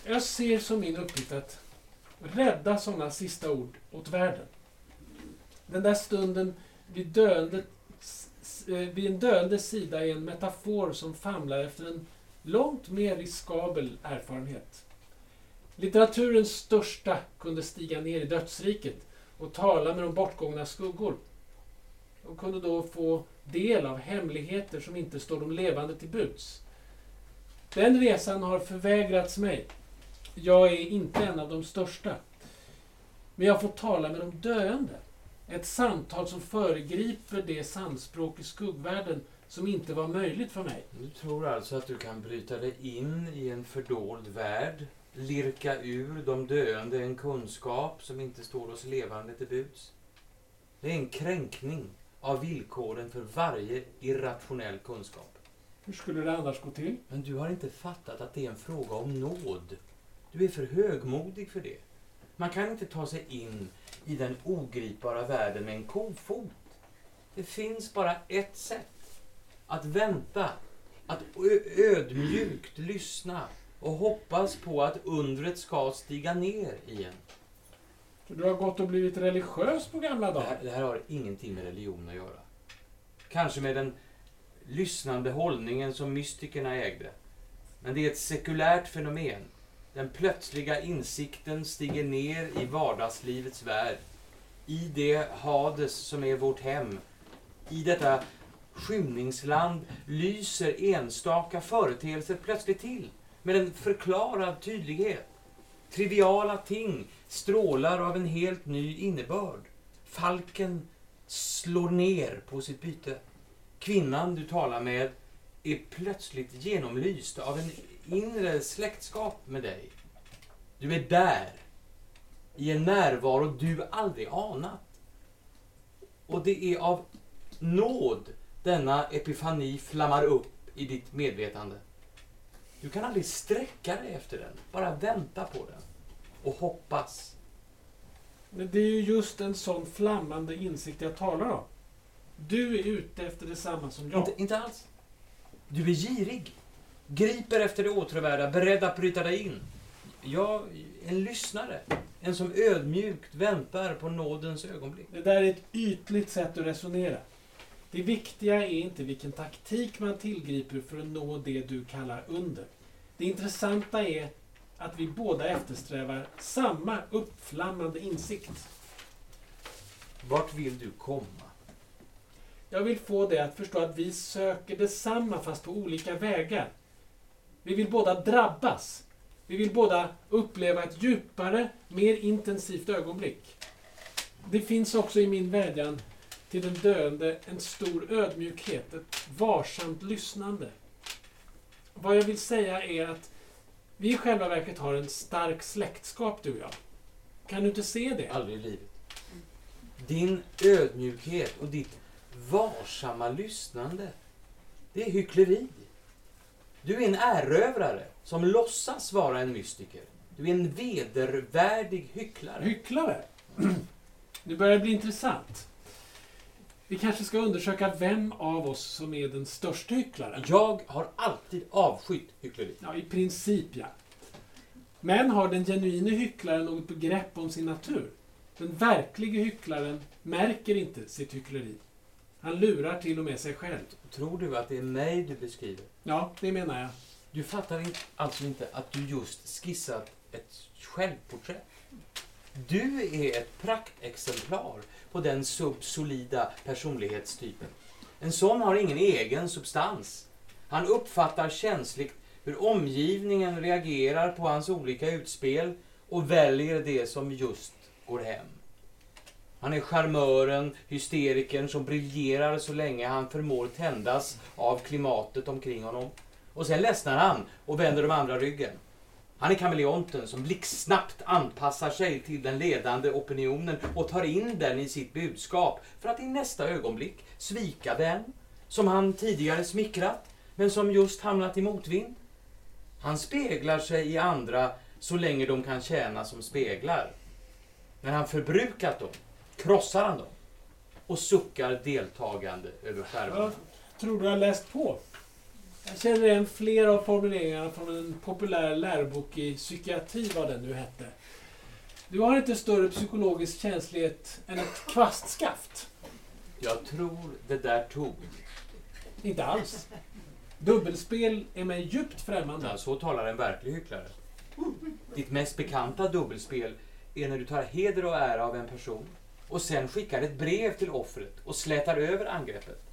Jag ser som min uppgift att rädda sådana sista ord åt världen. Den där stunden vid, döende, vid en döende sida är en metafor som famlar efter en långt mer riskabel erfarenhet. Litteraturens största kunde stiga ner i dödsriket och tala med de bortgångna skuggor. De kunde då få del av hemligheter som inte står de levande till buds. Den resan har förvägrats mig. Jag är inte en av de största. Men jag får tala med de döende. Ett samtal som föregriper det sandspråk i skuggvärlden som inte var möjligt för mig. Du tror alltså att du kan bryta dig in i en fördold värld, lirka ur de döende en kunskap som inte står oss levande till buds? Det är en kränkning av villkoren för varje irrationell kunskap. Hur skulle det annars gå till? Men du har inte fattat att det är en fråga om nåd. Du är för högmodig för det. Man kan inte ta sig in i den ogripbara världen med en kofot. Det finns bara ett sätt. Att vänta, att ö- ödmjukt lyssna och hoppas på att undret ska stiga ner igen. För du har gått och blivit religiös på gamla dagar. Det här, det här har ingenting med religion att göra. Kanske med den lyssnande hållningen som mystikerna ägde. Men det är ett sekulärt fenomen. Den plötsliga insikten stiger ner i vardagslivets värld. I det Hades som är vårt hem. I detta skymningsland lyser enstaka företeelser plötsligt till. Med en förklarad tydlighet. Triviala ting strålar av en helt ny innebörd. Falken slår ner på sitt byte. Kvinnan du talar med är plötsligt genomlyst av en inre släktskap med dig. Du är där. I en närvaro du aldrig anat. Och det är av nåd denna epifani flammar upp i ditt medvetande. Du kan aldrig sträcka dig efter den. Bara vänta på den. Och hoppas. Men det är ju just en sån flammande insikt jag talar om. Du är ute efter detsamma som jag. Inte, inte alls. Du är girig. Griper efter det återvärda. Beredd att bryta dig in. Jag, en lyssnare. En som ödmjukt väntar på nådens ögonblick. Det där är ett ytligt sätt att resonera. Det viktiga är inte vilken taktik man tillgriper för att nå det du kallar under. Det intressanta är att vi båda eftersträvar samma uppflammande insikt. Vart vill du komma? Jag vill få dig att förstå att vi söker detsamma fast på olika vägar. Vi vill båda drabbas. Vi vill båda uppleva ett djupare, mer intensivt ögonblick. Det finns också i min vädjan till den döende en stor ödmjukhet, ett varsamt lyssnande. Vad jag vill säga är att vi i själva verket har en stark släktskap, du och jag. Kan du inte se det? Aldrig i livet. Din ödmjukhet och ditt varsamma lyssnande, det är hyckleri. Du är en ärövrare som låtsas vara en mystiker. Du är en vedervärdig hycklare. Hycklare? Nu börjar det bli intressant. Vi kanske ska undersöka vem av oss som är den största hycklaren. Jag har alltid avskytt hyckleri. Ja, i princip ja. Men har den genuine hycklaren något begrepp om sin natur? Den verkliga hycklaren märker inte sitt hyckleri. Han lurar till och med sig själv. Tror du att det är mig du beskriver? Ja, det menar jag. Du fattar alltså inte att du just skissat ett självporträtt? Du är ett praktexemplar på den subsolida personlighetstypen. En sån har ingen egen substans. Han uppfattar känsligt hur omgivningen reagerar på hans olika utspel och väljer det som just går hem. Han är charmören, hysterikern som briljerar så länge han förmår tändas av klimatet omkring honom. Och sen ledsnar han och vänder de andra ryggen. Han är kameleonten som blixtsnabbt anpassar sig till den ledande opinionen och tar in den i sitt budskap för att i nästa ögonblick svika den som han tidigare smickrat men som just hamnat i motvind. Han speglar sig i andra så länge de kan tjäna som speglar. När han förbrukat dem, krossar han dem och suckar deltagande över skärmen. Tror du jag har läst på? Jag känner igen flera av formuleringarna från en populär lärobok i psykiatri, vad den nu hette. Du har inte större psykologisk känslighet än ett kvastskaft. Jag tror det där tog. Inte alls. Dubbelspel är mig djupt främmande. Ja, så talar en verklig hycklare. Ditt mest bekanta dubbelspel är när du tar heder och ära av en person och sen skickar ett brev till offret och slätar över angreppet.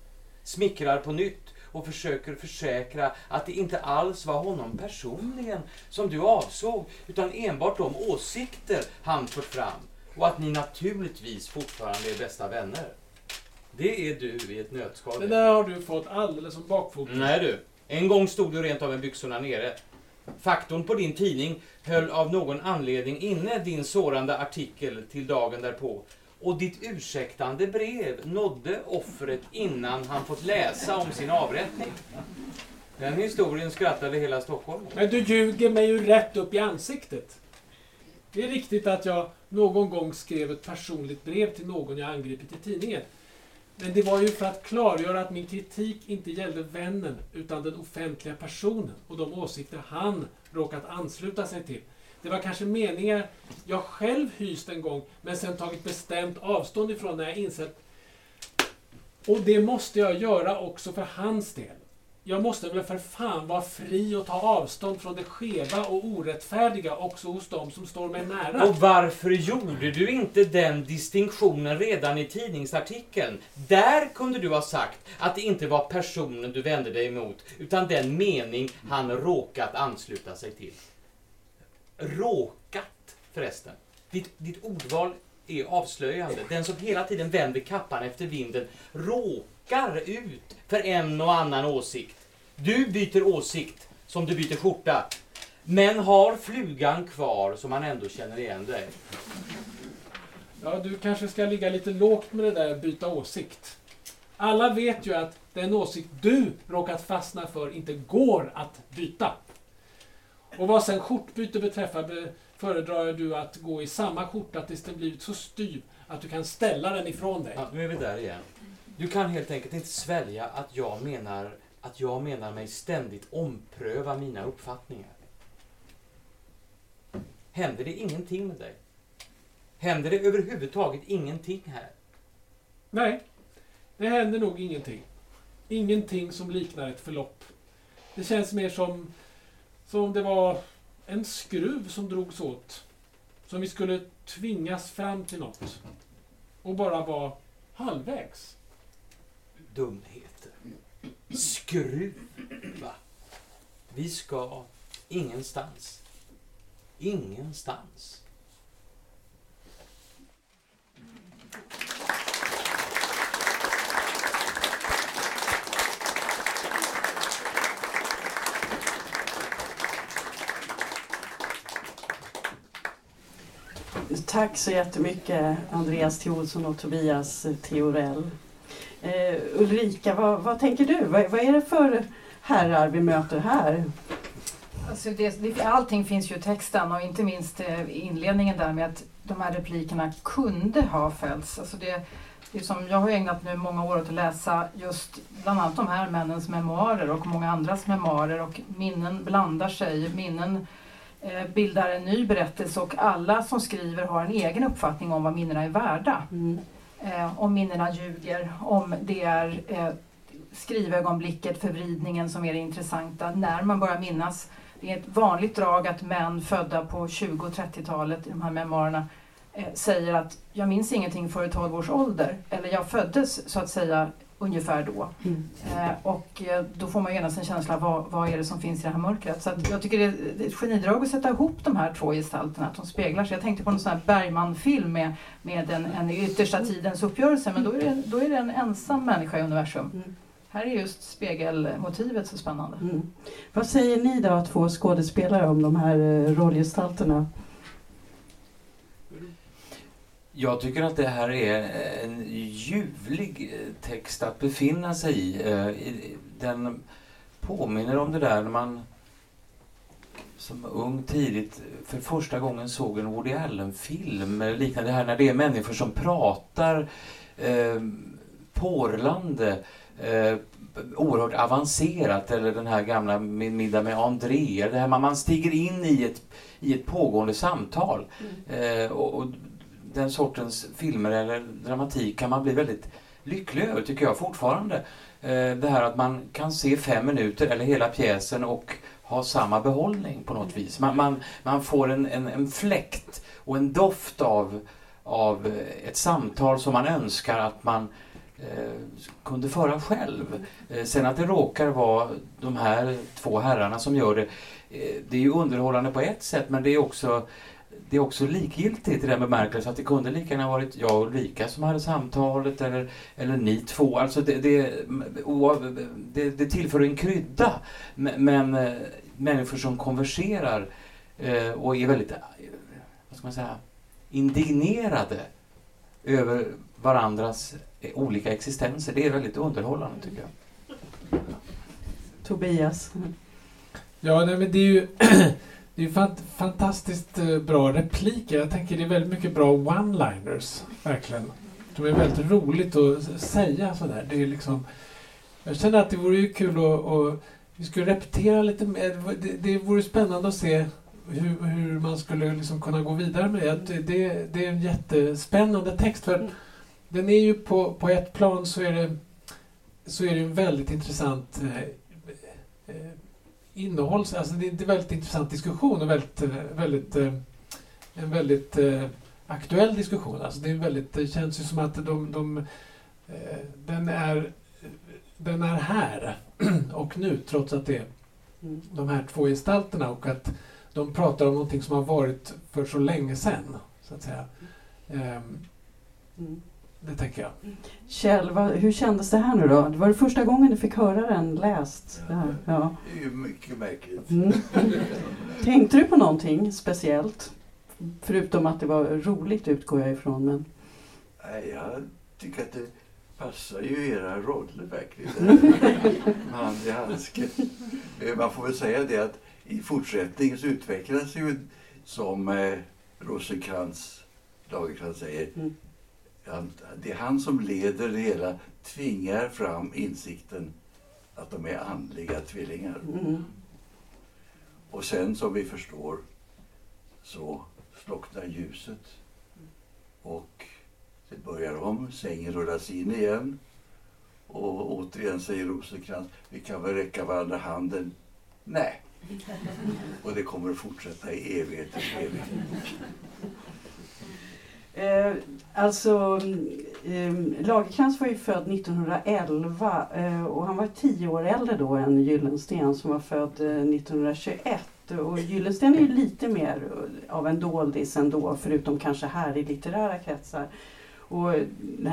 Smickrar på nytt och försöker försäkra att det inte alls var honom personligen som du avsåg utan enbart de åsikter han fört fram Och att ni naturligtvis fortfarande är bästa vänner. Det är du i ett nötskal. Det där har du fått alldeles som bakfot. Nej du, en gång stod du rent av med byxorna nere. Faktorn på din tidning höll av någon anledning inne din sårande artikel till dagen därpå. Och ditt ursäktande brev nådde offret innan han fått läsa om sin avrättning. Den historien skrattade hela Stockholm. Men du ljuger mig ju rätt upp i ansiktet. Det är riktigt att jag någon gång skrev ett personligt brev till någon jag angripit i tidningen. Men det var ju för att klargöra att min kritik inte gällde vännen utan den offentliga personen och de åsikter han råkat ansluta sig till. Det var kanske meningar jag själv hyst en gång men sen tagit bestämt avstånd ifrån när jag insett. Och det måste jag göra också för hans del. Jag måste väl för fan vara fri och ta avstånd från det skeva och orättfärdiga också hos dem som står mig nära. Och varför gjorde du inte den distinktionen redan i tidningsartikeln? Där kunde du ha sagt att det inte var personen du vände dig emot utan den mening han råkat ansluta sig till. Råkat förresten. Ditt, ditt ordval är avslöjande. Den som hela tiden vänder kappan efter vinden råkar ut för en och annan åsikt. Du byter åsikt som du byter skjorta. Men har flugan kvar som man ändå känner igen dig. Ja, du kanske ska ligga lite lågt med det där byta åsikt. Alla vet ju att den åsikt du råkat fastna för inte går att byta. Och vad sen skjortbyte beträffar föredrar du att gå i samma skjorta tills den blivit så styv att du kan ställa den ifrån dig. Ja, nu är vi där igen. Du kan helt enkelt inte svälja att jag menar att jag menar mig ständigt ompröva mina uppfattningar. Händer det ingenting med dig? Händer det överhuvudtaget ingenting här? Nej, det händer nog ingenting. Ingenting som liknar ett förlopp. Det känns mer som som om det var en skruv som drogs åt. Som vi skulle tvingas fram till något. Och bara vara halvvägs. Dumheter. Skruva. Vi ska ingenstans. Ingenstans. Tack så jättemycket Andreas T. Olsson och Tobias Theorell. Eh, Ulrika, vad, vad tänker du? Vad, vad är det för herrar vi möter här? Alltså det, det, allting finns ju i texten och inte minst inledningen där med att de här replikerna kunde ha fällts. Alltså det, det som jag har ägnat nu många år åt att läsa just bland annat de här männens memoarer och många andras memoarer och minnen blandar sig, minnen bildar en ny berättelse och alla som skriver har en egen uppfattning om vad minnena är värda. Mm. Eh, om minnena ljuger, om det är eh, skrivögonblicket, förvridningen som är det intressanta när man börjar minnas. Det är ett vanligt drag att män födda på tjugo- och trettiotalet i de här memoarerna eh, säger att jag minns ingenting före tolv års ålder eller jag föddes så att säga ungefär då. Mm. Eh, och då får man ju genast en känsla av vad, vad är det som finns i det här mörkret. Så att jag tycker det är ett genidrag att sätta ihop de här två gestalterna, att de speglar sig. Jag tänkte på någon sån här Bergman-film med, med en, en yttersta tidens uppgörelse, men då är det, då är det en ensam människa i universum. Mm. Här är just spegelmotivet så spännande. Mm. Vad säger ni då, två skådespelare, om de här rollgestalterna? Jag tycker att det här är en ljuvlig text att befinna sig i. Den påminner om det där när man som ung tidigt för första gången såg en Woody Allen-film eller liknande, det här när det är människor som pratar eh, porlande eh, oerhört avancerat, eller den här gamla middag med André, det här man, man stiger in i ett, i ett pågående samtal eh, och, och den sortens filmer eller dramatik kan man bli väldigt lycklig över, tycker jag fortfarande. Det här att man kan se fem minuter eller hela pjäsen och ha samma behållning på något vis. Man, man, man får en, en, en fläkt och en doft av, av ett samtal som man önskar att man eh, kunde föra själv. Sen att det råkar vara de här två herrarna som gör det, det är ju underhållande på ett sätt, men det är också det är också likgiltigt i den bemärkelsen att det kunde lika gärna varit jag och Ulrika som hade samtalet eller, eller ni två. Alltså det, det, det, det tillför en krydda, men människor som konverserar och är väldigt, vad ska man säga, indignerade över varandras olika existenser, det är väldigt underhållande tycker jag. Tobias. Ja, nej, men det är ju det är fant- fantastiskt bra repliker. Jag tänker det är väldigt mycket bra one-liners, verkligen. Det är väldigt roligt att säga sådär. Det är liksom, jag känner att det vore ju kul att, att vi skulle repetera lite mer. Det, det vore spännande att se hur, hur man skulle liksom kunna gå vidare med det. Det, det. Det är en jättespännande text, för den är ju på, på ett plan så är det så är det en väldigt intressant eh, eh, innehåll, alltså det är en väldigt intressant diskussion och väldigt, väldigt, en väldigt aktuell diskussion. Alltså det är väldigt, det känns ju som att de, de, den, är, den är här och nu, trots att det är de här två gestalterna och att de pratar om någonting som har varit för så länge sedan, så att säga. Det tänker jag. Kjell, vad, hur kändes det här nu då? Det var det första gången du fick höra den läst. Det här. Ja. Det är ju mycket märkligt. Mm. Tänkte du på någonting speciellt? Förutom att det var roligt, utgår jag ifrån. Men... Nej, jag tycker att det passar ju era roller verkligen. Man i handske. Man får väl säga det att i fortsättningen så utvecklas ju, som eh, Rosenkrans, Lagerkrantz säger, mm. det är han som leder det hela, tvingar fram insikten att de är andliga tvillingar. Mm. Och sen, som vi förstår, så slocknar ljuset och det börjar om, sängen rullas in igen. Och återigen säger Rosenkrantz, vi kan väl räcka varandra handen? Nej. Och det kommer att fortsätta i evighet och evighet. Eh, alltså eh, Lagerkrantz var ju född nittonhundraelva eh, och han var tio år äldre då än Gyllensten som var född eh, nittonhundratjugoett, och Gyllensten är ju lite mer av en doldis ändå, förutom kanske här i litterära kretsar, och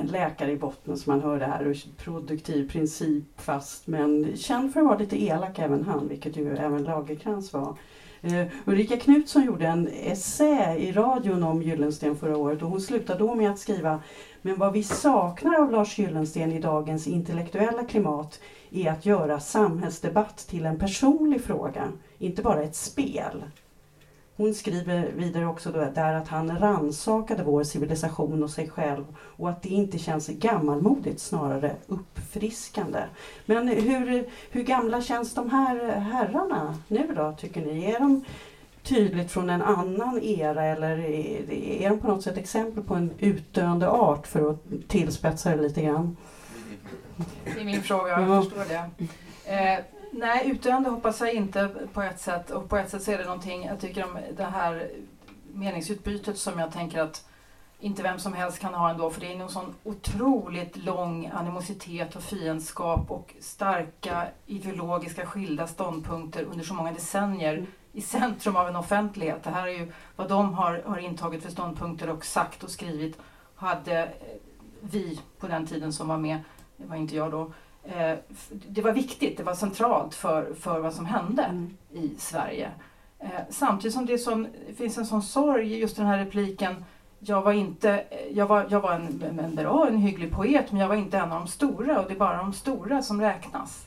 läkare i botten som man hör där, och produktiv princip fast men känd för att vara lite elak även han, vilket ju även Lagerkrantz var. Uh, Ulrika Knutsson gjorde en essä i radion om Gyllensten förra året, och hon slutade då med att skriva: men vad vi saknar av Lars Gyllensten i dagens intellektuella klimat är att göra samhällsdebatt till en personlig fråga, inte bara ett spel. Hon skriver vidare också då, där att han rannsakade vår civilisation och sig själv, och att det inte känns gammalmodigt, snarare uppfriskande. Men hur, hur gamla känns de här herrarna nu då, tycker ni? Är de tydligt från en annan era, eller är, är de på något sätt exempel på en utdöende art, för att tillspetsa det lite grann? Det är min fråga, jag ja. förstår det. Eh, Nej, utdöende hoppas jag inte på ett sätt, och på ett sätt så är det någonting, jag tycker om det här meningsutbytet som jag tänker att inte vem som helst kan ha ändå, för det är en sån otroligt lång animositet och fiendskap och starka ideologiska skilda ståndpunkter under så många decennier i centrum av en offentlighet. Det här är ju vad de har, har intagit för ståndpunkter och sagt och skrivit hade vi på den tiden som var med, det var inte jag då. Det var viktigt, det var centralt för, för vad som hände mm. i Sverige. Samtidigt som det är sån, finns en sån sorg, just den här repliken: jag var, inte, jag var, jag var en, en bra, en hygglig poet, men jag var inte en av de stora, och det är bara de stora som räknas.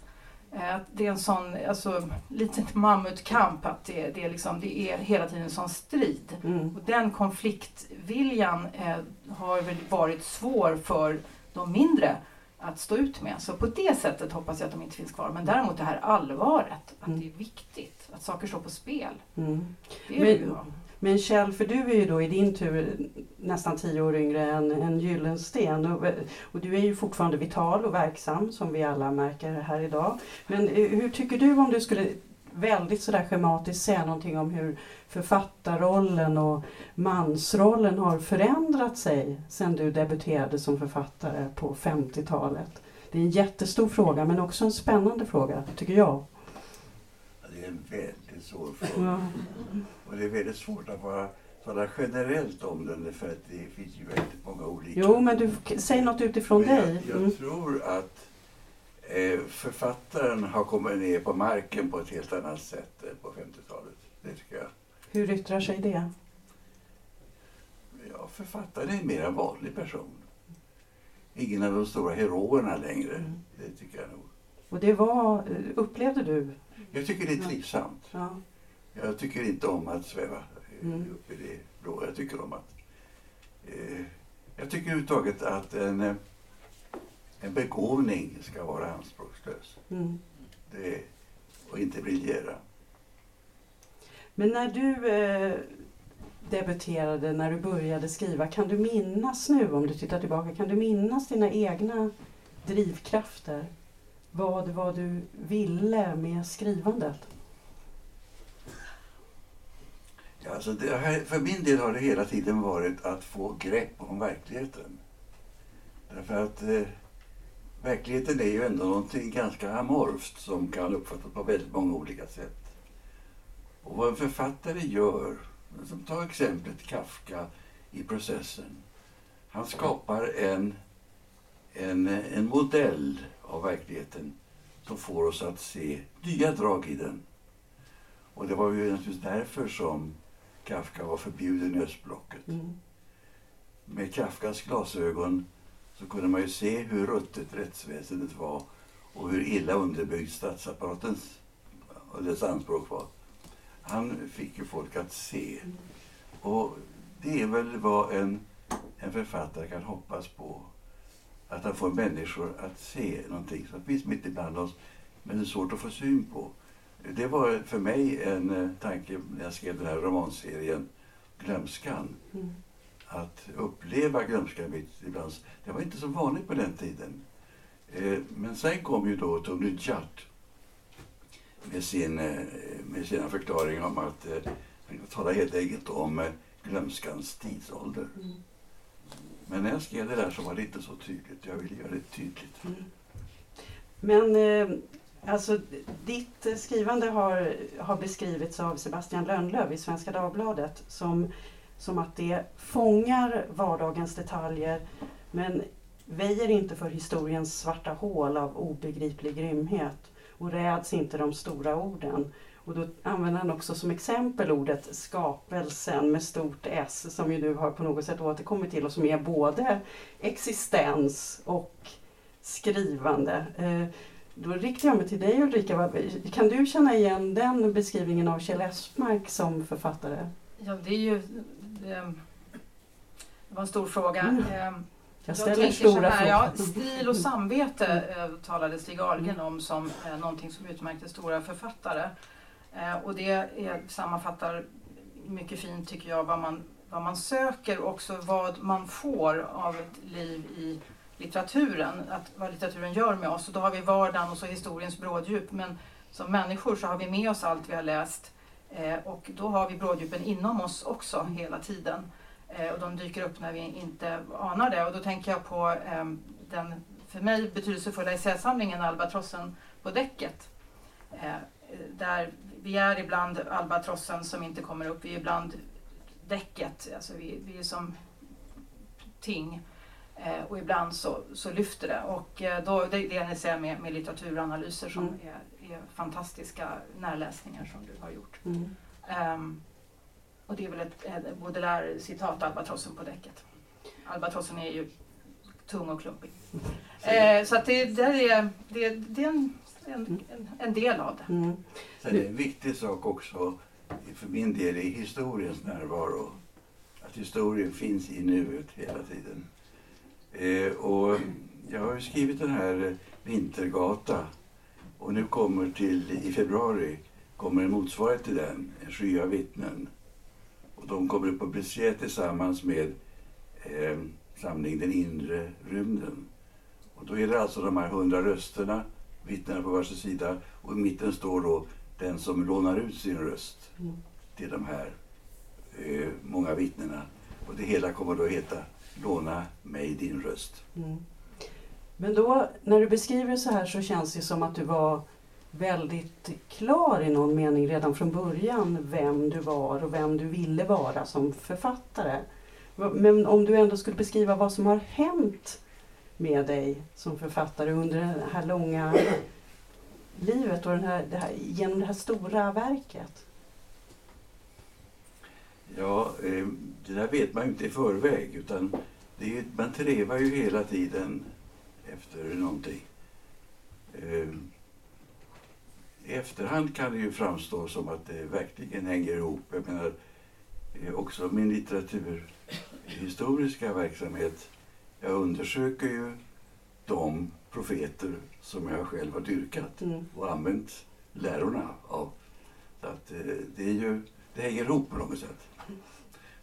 Det är en sån, alltså, liten mammutkamp, att det, det, är liksom, det är hela tiden en sån strid. Mm. Och den konfliktviljan eh, har väl varit svår för de mindre att stå ut med. Så på det sättet hoppas jag att de inte finns kvar. Men däremot det här allvaret, att mm. det är viktigt, att saker står på spel. Mm. Det är men, det men Kjell, för du är ju då i din tur nästan tio år yngre än, än Gyllensten. Och, och du är ju fortfarande vital och verksam, som vi alla märker här idag. Men hur tycker du, om du skulle väldigt sådär schematiskt säga någonting om hur författarrollen och mansrollen har förändrat sig sedan du debuterade som författare på femtiotalet? Det är en jättestor fråga, men också en spännande fråga, tycker jag. Ja, det är en väldigt svår fråga. Ja. Och det är väldigt svårt att vara tala generellt om den, för att det finns ju väldigt många olika. Jo, men du säger något utifrån men dig. Jag, jag mm. tror att eh, författaren har kommit ner på marken på ett helt annat sätt eh, på femtiotalet. Det tycker jag. Hur yttrar sig det? Ja, författaren är en mer vanlig person. Ingen av de stora heroerna längre, mm. det tycker jag nog. Och det var, upplevde du? Jag tycker det är trivsamt. Ja. Jag tycker inte om att sväva mm. upp i det blå. Jag tycker om att... Eh, jag tycker överhuvudtaget att en, en begåvning ska vara anspråkslös. Mm. Det, och inte briljera. Men när du... Eh, debuterade, när du började skriva, kan du minnas nu, om du tittar tillbaka, kan du minnas dina egna drivkrafter? Vad var du ville med skrivandet? Ja, alltså det här, för min del har det hela tiden varit att få grepp om verkligheten. Därför att eh, verkligheten är ju ändå någonting ganska amorft som kan uppfattas på väldigt många olika sätt. Och vad en författare gör, som tar exemplet Kafka i processen. Han skapar en, en, en modell av verkligheten som får oss att se nya drag i den. Och det var ju naturligtvis därför som Kafka var förbjuden i östblocket. Mm. Med Kafkas glasögon så kunde man ju se hur ruttet rättsväsendet var och hur illa underbyggd statsapparatens och dess anspråk var. Han fick ju folk att se. Och det är väl vad en, en författare kan hoppas på. Att han får människor att se någonting som finns mitt ibland oss, men det är svårt att få syn på. Det var för mig en tanke när jag skrev den här romanserien Glömskan. Mm. Att uppleva glömskan mitt ibland. Det var inte så vanligt på den tiden. Men sen kom ju då Tony Jart. Med, sin, med sina förklaringar om att han talar helt enkelt om glömskans tidsålder. Mm. Men när jag skrev det där så var det inte så tydligt. Jag ville göra det tydligt. Mm. Men alltså, ditt skrivande har, har beskrivits av Sebastian Lönnlöf i Svenska Dagbladet som, som att det fångar vardagens detaljer men väjer inte för historiens svarta hål av obegriplig grymhet. Och räds inte de stora orden. Och då använder han också som exempel ordet skapelsen med stort S. Som ju du har på något sätt återkommit till och som är både existens och skrivande. Då riktar jag mig till dig, Ulrika. Kan du känna igen den beskrivningen av Kjell Espmark som författare? Ja, det är ju... Det var en stor fråga. Mm. Jag, jag tänker stora så här, ja, stil och samvete eh, talade Stig Ahlgren om som eh, någonting som utmärkte stora författare. Eh, och det är, sammanfattar mycket fint tycker jag vad man, vad man söker och också vad man får av ett liv i litteraturen. Att, vad litteraturen gör med oss. Och då har vi vardagen och så historiens bråddjup. Men som människor så har vi med oss allt vi har läst. Eh, och då har vi bråddjupen inom oss också hela tiden. Och de dyker upp när vi inte anar det. Och då tänker jag på eh, den för mig betydelsefulla essäsamlingen Albatrossen på däcket. Eh, där vi är ibland albatrossen som inte kommer upp. Vi är ibland däcket. Alltså vi, vi är som ting. Eh, och ibland så, så lyfter det. Och eh, då, det, det är en essä med, med litteraturanalyser som mm. är, är fantastiska närläsningar som du har gjort. Mm. Eh, Och det är väl ett Baudelaire-citat, albatrossen på däcket. Albatrossen är ju tung och klumpig. Eh, så att det, det, är, det, är, det är en, en, en del av det. Mm. Sen är det en viktig sak också för min del i historiens närvaro. Att historien finns i nuet hela tiden. Eh, och jag har ju skrivit den här Vintergata. Och nu kommer till, i februari, kommer en motsvarighet till den, En sky av vittnen. Och de kommer att publicera tillsammans med eh, samlingen Den inre rymden. Och då är det alltså de här hundra rösterna, vittnena på varsin sida. Och i mitten står då den som lånar ut sin röst mm. till de här eh, många vittnena. Och det hela kommer då heta Låna mig din röst. Mm. Men då, när du beskriver så här så känns det som att du var väldigt klar i någon mening redan från början vem du var och vem du ville vara som författare. Men om du ändå skulle beskriva vad som har hänt med dig som författare under det här långa livet och den här, det här, genom det här stora verket. Ja, det där vet man ju inte i förväg, utan det är, man trevar ju hela tiden efter någonting. I efterhand kan det ju framstå som att det verkligen hänger ihop. Jag menar, också min litteraturhistoriska verksamhet, jag undersöker ju de profeter som jag själv har dyrkat mm. och använt lärorna av. Så att det är ju, det hänger ihop på något sätt.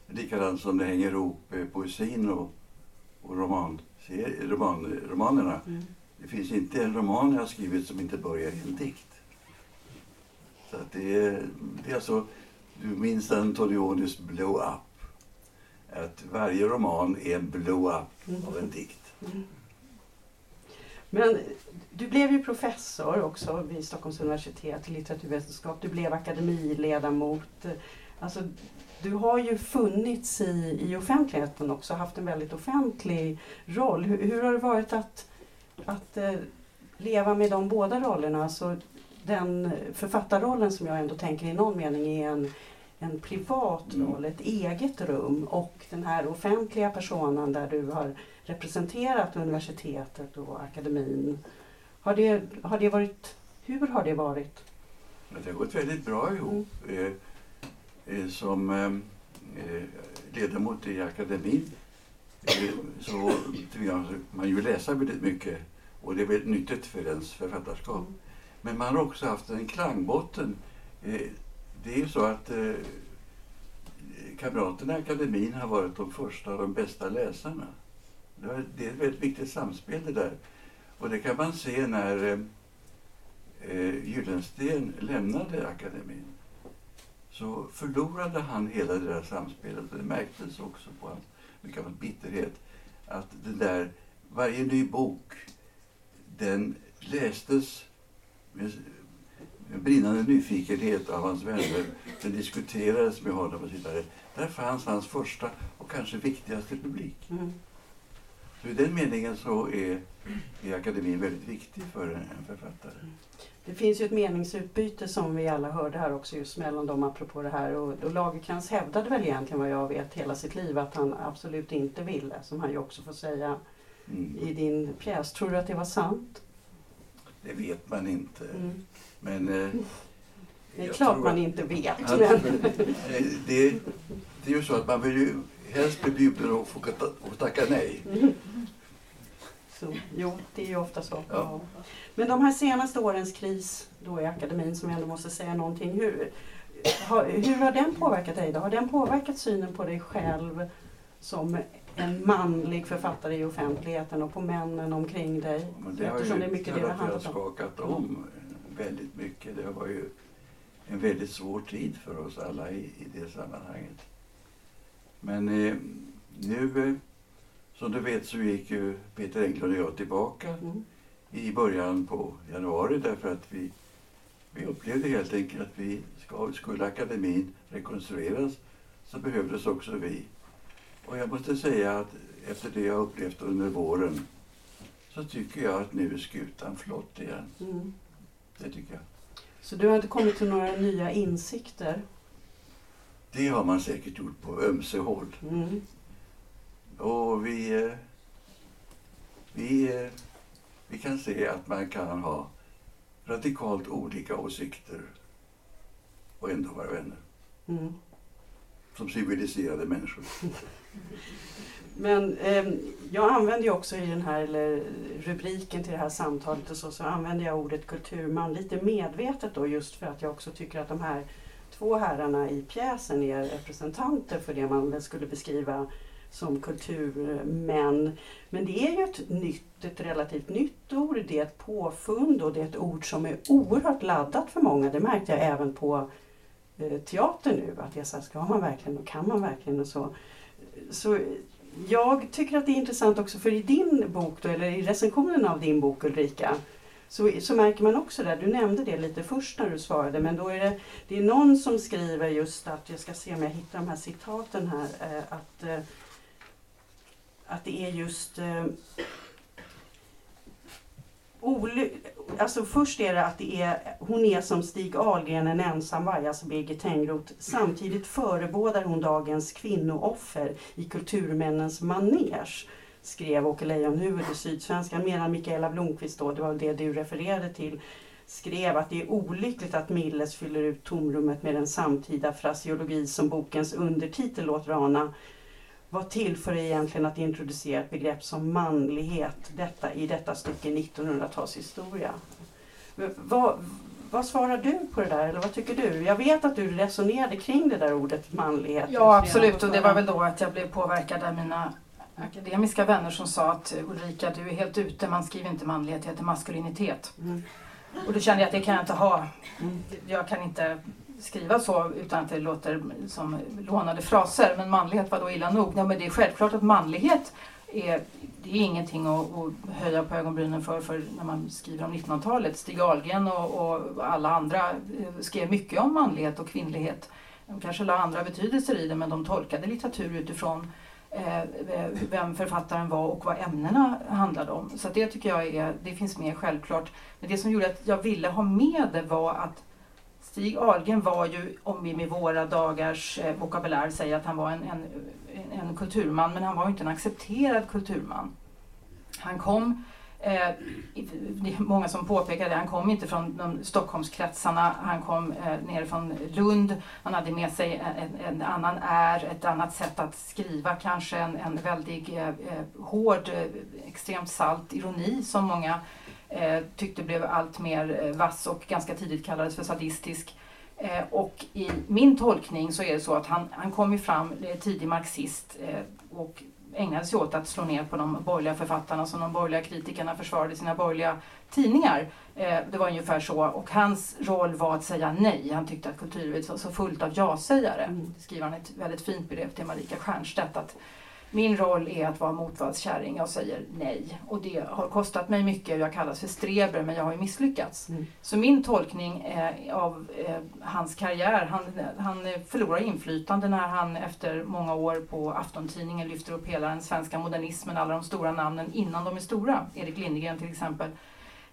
Likadant som det hänger ihop poesin och, och roman, roman, romanerna. Mm. Det finns inte en roman jag har skrivit som inte börjar i en dikt. Så att det är, det är alltså, du minns Antonionis blow up. Att varje roman är en blow up mm. av en dikt. Mm. Men du blev ju professor också vid Stockholms universitet i litteraturvetenskap. Du blev akademiledamot. Alltså, du har ju funnits i, i offentligheten också, haft en väldigt offentlig roll. Hur, hur har det varit att, att eh, leva med de båda rollerna? Alltså, den författarrollen som jag ändå tänker i någon mening är en, en privat roll, ett eget rum, och den här offentliga personen där du har representerat universitetet och akademin. Har det, har det varit, hur har det varit? Det har gått väldigt bra ihop. Mm. Eh, som eh, ledamot i akademin eh, så man ju läsa väldigt mycket, och det är väldigt nyttigt för ens författarskap. Mm. Men man har också haft en klangbotten. Eh, det är ju så att eh, kamraterna i akademin har varit de första och de bästa läsarna. Det är ett väldigt viktigt samspel det där. Och det kan man se när eh, Gyllensten lämnade akademin. Så förlorade han hela det där samspelet. Det märktes också på hans mycket av bitterhet. Att det där, varje ny bok, den lästes med brinnande nyfikenhet av hans vänner. Den diskuterades med honom och så vidare. Där fanns hans första och kanske viktigaste publik. Mm. Så i den meningen så är, är akademin väldigt viktig för en författare. Det finns ju ett meningsutbyte som vi alla hörde här också, just mellan dem apropå det här. Och, och Lagerkrantz hävdade väl egentligen, vad jag vet, hela sitt liv att han absolut inte ville, som han ju också får säga mm. i din pjäs. Tror du att det var sant? Det vet man inte. Mm. Men, eh, det är klart man inte vet. Att, men. det, det är ju så att man vill ju helst bli bjuden och få ta- och tacka nej. Mm. Så, jo, det är ju ofta så. Ja. Men de här senaste årens kris då i akademin, som jag ändå måste säga någonting, hur har, hur har den påverkat dig då? Har den påverkat synen på dig själv som en manlig författare i offentligheten och på männen omkring dig? Men det har ju det är mycket det har jag skakat om väldigt mycket. Det var ju en väldigt svår tid för oss alla i, i det sammanhanget. Men eh, nu, eh, som du vet, så gick ju Peter Englund och jag tillbaka mm. i början på januari, därför att vi, vi upplevde helt enkelt att vi ska, skulle akademin rekonstrueras, så behövdes också vi. Och jag måste säga att efter det jag upplevt under våren, så tycker jag att nu är skutan flott igen. Mm. Det tycker jag. Så du har inte kommit till några nya insikter? Det har man säkert gjort på ömse håll. Mm. Och vi, vi, vi kan se att man kan ha radikalt olika åsikter och ändå vara vänner. Mm. Som civiliserade människor. Men eh, jag använder ju också i den här, eller rubriken till det här samtalet och så, så använder jag ordet kulturman lite medvetet då, just för att jag också tycker att de här två herrarna i pjäsen är representanter för det man väl skulle beskriva som kulturmän. Men det är ju ett nytt, ett relativt nytt ord, det är ett påfund och det är ett ord som är oerhört laddat för många. Det märkte jag även på eh, teater nu, att jag sa, ska man verkligen och kan man verkligen och så. Så jag tycker att det är intressant också, för i din bok då, eller i recensionen av din bok Ulrika, Så, så märker man också där, du nämnde det lite först när du svarade, men då är det, det är någon som skriver just att, jag ska se om jag hittar de här citaten här, att, att det är just oly, alltså först är det att det är, hon är som Stig Ahlgren, en ensam varg, alltså Birgit Tengroth, samtidigt förebådar hon dagens kvinnooffer i kulturmännens manege, skrev Åke Leijonhufvud i Sydsvenskan, medan Mikaela Blomqvist då, det var det du refererade till, skrev att det är olyckligt att Milles fyller ut tomrummet med den samtida fraseologi som bokens undertitel låter ana. Vad tillför egentligen att introducera ett begrepp som manlighet detta, i detta stycke nittonhundratalshistoria? Vad, vad svarar du på det där, eller vad tycker du? Jag vet att du resonerade kring det där ordet manlighet. Ja, absolut, och det var väl då att jag blev påverkad av mina akademiska vänner som sa att Ulrika, du är helt ute, man skriver inte manlighet, det heter maskulinitet. Mm. Och då kände jag att det kan jag inte ha. Mm. Jag kan inte skriva så utan att det låter som lånade fraser, men manlighet var då illa nog. Nej, men det är självklart att manlighet är, det är ingenting att, att höja på ögonbrynen för, för när man skriver om nittonhundratalet. Stig Ahlgren och, och alla andra skrev mycket om manlighet och kvinnlighet. De kanske la andra betydelser i det, men de tolkade litteratur utifrån vem författaren var och vad ämnena handlade om. Så det tycker jag är, det finns mer självklart. Men det som gjorde att jag ville ha med det var att Stig Ahlgren var ju, om vi med våra dagars vokabulär säger att han var en, en, en kulturman, men han var ju inte en accepterad kulturman. Han kom, eh, det är många som påpekade, han kom inte från de Stockholmskretsarna, han kom eh, ner från Lund, han hade med sig en, en annan är, ett annat sätt att skriva, kanske en, en väldigt eh, hård, extremt salt ironi som många Eh, tyckte blev allt mer eh, vass och ganska tidigt kallades för sadistisk. Eh, och i min tolkning så är det så att han, han kom ju fram eh, tidig marxist eh, och ägnade sig åt att slå ner på de borgerliga författarna som de borgerliga kritikerna försvarade sina borgerliga tidningar. Eh, det var ungefär så. Och hans roll var att säga nej. Han tyckte att kulturlivet var så fullt av ja-sägare. Mm. Det skriver han ett väldigt fint brev till Marika Stjernstedt att min roll är att vara motvallskärring, jag säger nej. Och det har kostat mig mycket, jag kallas för streber, men jag har ju misslyckats. Mm. Så min tolkning eh, av eh, hans karriär, han, han förlorar inflytande när han efter många år på Aftontidningen lyfter upp hela den svenska modernismen, alla de stora namnen innan de är stora, Erik Lindgren till exempel.